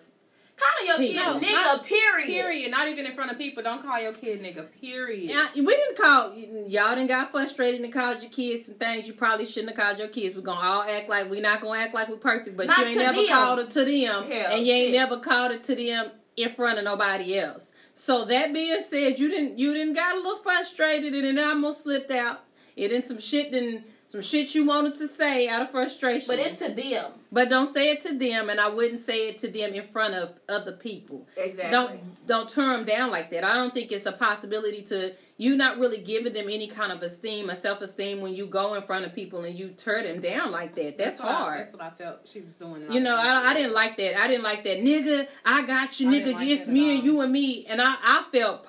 Calling your kid nigga, period. Period. Not even in front of people. Don't call your kid nigga, period. We didn't call... Y'all done got frustrated and called your kids some things you probably shouldn't have called your kids. We're going to all act like... We're not going to act like we're perfect, but you ain't never called it to them. And you ain't never called it to them in front of nobody else. So that being said, you didn't got a little frustrated and it almost slipped out. It didn't some shit you wanted to say out of frustration. But it's to them. But don't say it to them, and I wouldn't say it to them in front of other people. Exactly. Don't turn them down like that. I don't think it's a possibility to you not really giving them any kind of esteem or self-esteem when you go in front of people and you tear them down like that. That's hard. That's what I felt she was doing. You know, I didn't like that. I didn't like that. Nigga, I got you. Nigga, it's me and you and me. And I felt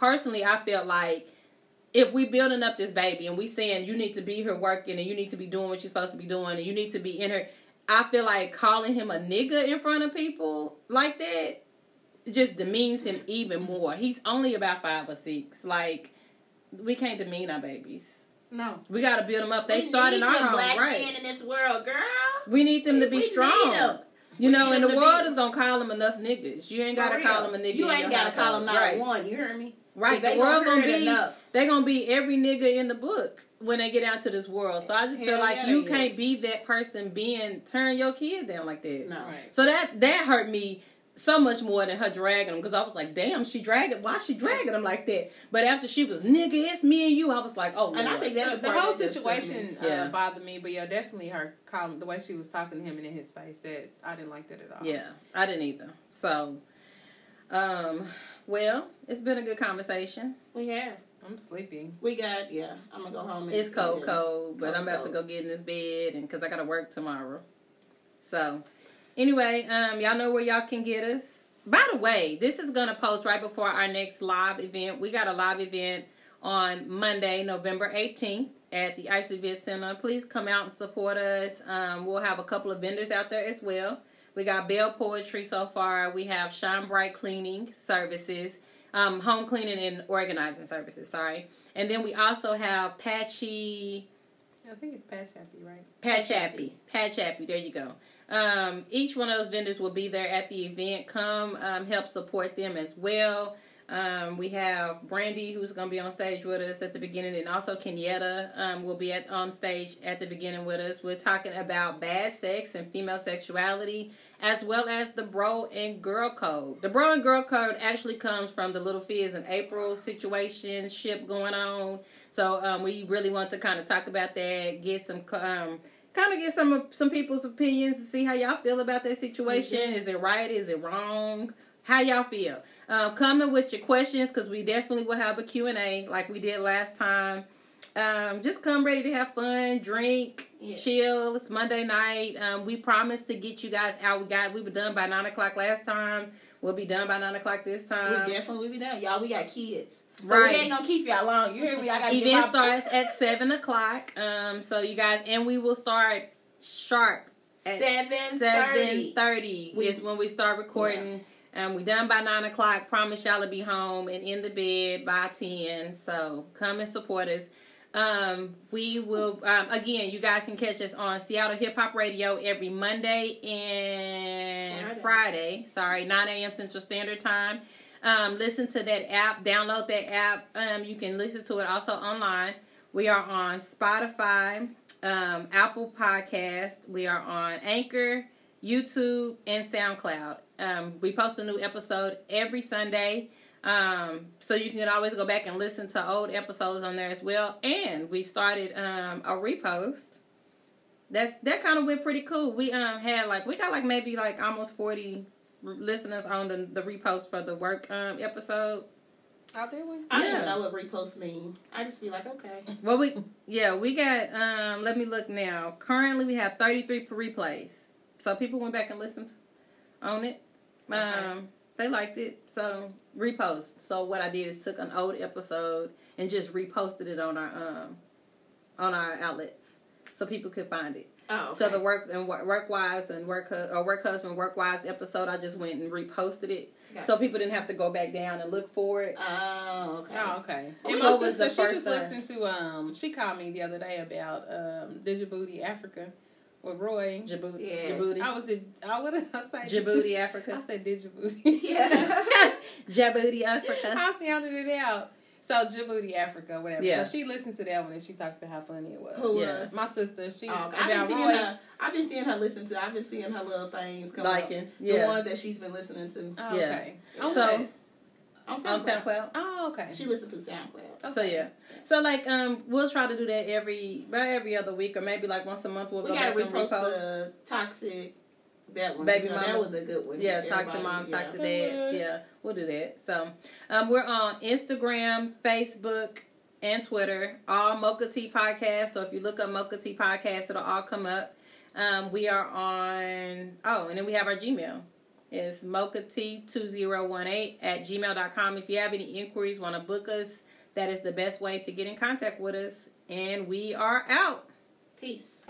like, if we building up this baby and we saying you need to be here working and you need to be doing what you're supposed to be doing and you need to be in her, I feel like calling him a nigga in front of people like that just demeans him even more. He's only about 5 or 6. Like, we can't demean our babies. No. We got to build them up. They started our own right. We need black men in this world, girl. We need them to be strong. You know, and the world is going to call them enough niggas. You ain't got to call them a nigga. You ain't got to call them not one. You hear me? Right, the world gonna be every nigga in the book when they get out to this world. So I just feel like you can't be that person turn your kid down like that. No. Right. So that hurt me so much more than her dragging him, because I was like, damn, why she dragging him like that? But after she was nigga, it's me and you, I was like, oh, Lord. And I think that's the whole situation bothered me, but definitely her calling the way she was talking to him and in his face, that I didn't like that at all. Yeah, I didn't either. So. Well, it's been a good conversation. We have. I'm sleepy. I'm gonna go home. And it's cold, but I'm about to go get in this bed, and cause I gotta work tomorrow. So, anyway, y'all know where y'all can get us. By the way, this is gonna post right before our next live event. We got a live event on Monday, November 18th at the Ice Event Center. Please come out and support us. We'll have a couple of vendors out there as well. We got Bell Poetry so far. We have Shine Bright Cleaning Services, Home Cleaning and Organizing Services, sorry. And then we also have Patchy... I think it's Patch Happy, right? Patch Happy, there you go. Each one of those vendors will be there at the event. Come help support them as well. We have Brandy, who's going to be on stage with us at the beginning, and also Kenyatta will be on stage at the beginning with us. We're talking about bad sex and female sexuality, as well as the bro and girl code. The bro and girl code actually comes from the Little Fizz and April situationship going on. So we really want to kind of talk about that, get some... kind of get some people's opinions and see how y'all feel about that situation. Mm-hmm. Is it right? Is it wrong? How y'all feel? Come in with your questions, because we definitely will have a Q&A like we did last time. Just come ready to have fun, drink, chill. It's Monday night. We promised to get you guys out. We were done by 9 o'clock last time. We'll be done by 9 o'clock this time. We definitely will be done. Y'all, we got kids. So we ain't going to keep y'all long. You hear me? I got to Event starts at 7 o'clock. So you guys, and we will start sharp at 7:30 is when we start recording. Yeah. We done by 9 o'clock. Promise y'all to be home and in the bed by 10. So come and support us. We will, again, you guys can catch us on Seattle Hip Hop Radio every Monday and Friday, 9 a.m. Central Standard Time. Listen to that app. Download that app. You can listen to it also online. We are on Spotify, Apple Podcast. We are on Anchor, YouTube, and SoundCloud. We post a new episode every Sunday, so you can always go back and listen to old episodes on there as well. And we've started a repost. That kind of went pretty cool. We had we got almost 40 listeners on the repost for the work episode. out there one? I don't know what repost mean. I just be like, okay. Well, we got, let me look now. Currently, we have 33 replays. So people went back and listened on it. Okay. They liked it. So, repost. So, what I did is took an old episode and just reposted it on our outlets so people could find it. Oh, okay. So the work husband, work wives episode, I just went and reposted it. Gotcha. So people didn't have to go back down and look for it. Oh, okay. Oh, okay. And so my sister, she just listened to, she called me the other day about Djibouti, Africa with Roy. Djibouti. Yes. Djibouti. Djibouti, Africa. I said Djibouti. Yeah. Djibouti, Africa. I sounded it out. So, Djibouti, Africa, whatever. Yeah. So, she listened to that one and she talked about how funny it was. Who was? My sister. She, I've been seeing her listen to. I've been seeing her little things come up. Yeah. The ones that she's been listening to. Oh, yeah. Okay. So, on SoundCloud. Oh, okay. She listened to SoundCloud. Okay. So, yeah. So, like, we'll try to do that every other week or maybe, like, once a month we'll go back and repost. The toxic, that one. Baby Mama. That was a good one. Yeah, Toxic Moms, Toxic Dads. Yeah. We'll do that. So, we're on Instagram, Facebook, and Twitter. All Mocha Tea Podcast. So, if you look up Mocha Tea Podcast, it'll all come up. We are on... Oh, and then we have our Gmail. It's mochatea2018@gmail.com. If you have any inquiries, want to book us, that is the best way to get in contact with us. And we are out. Peace.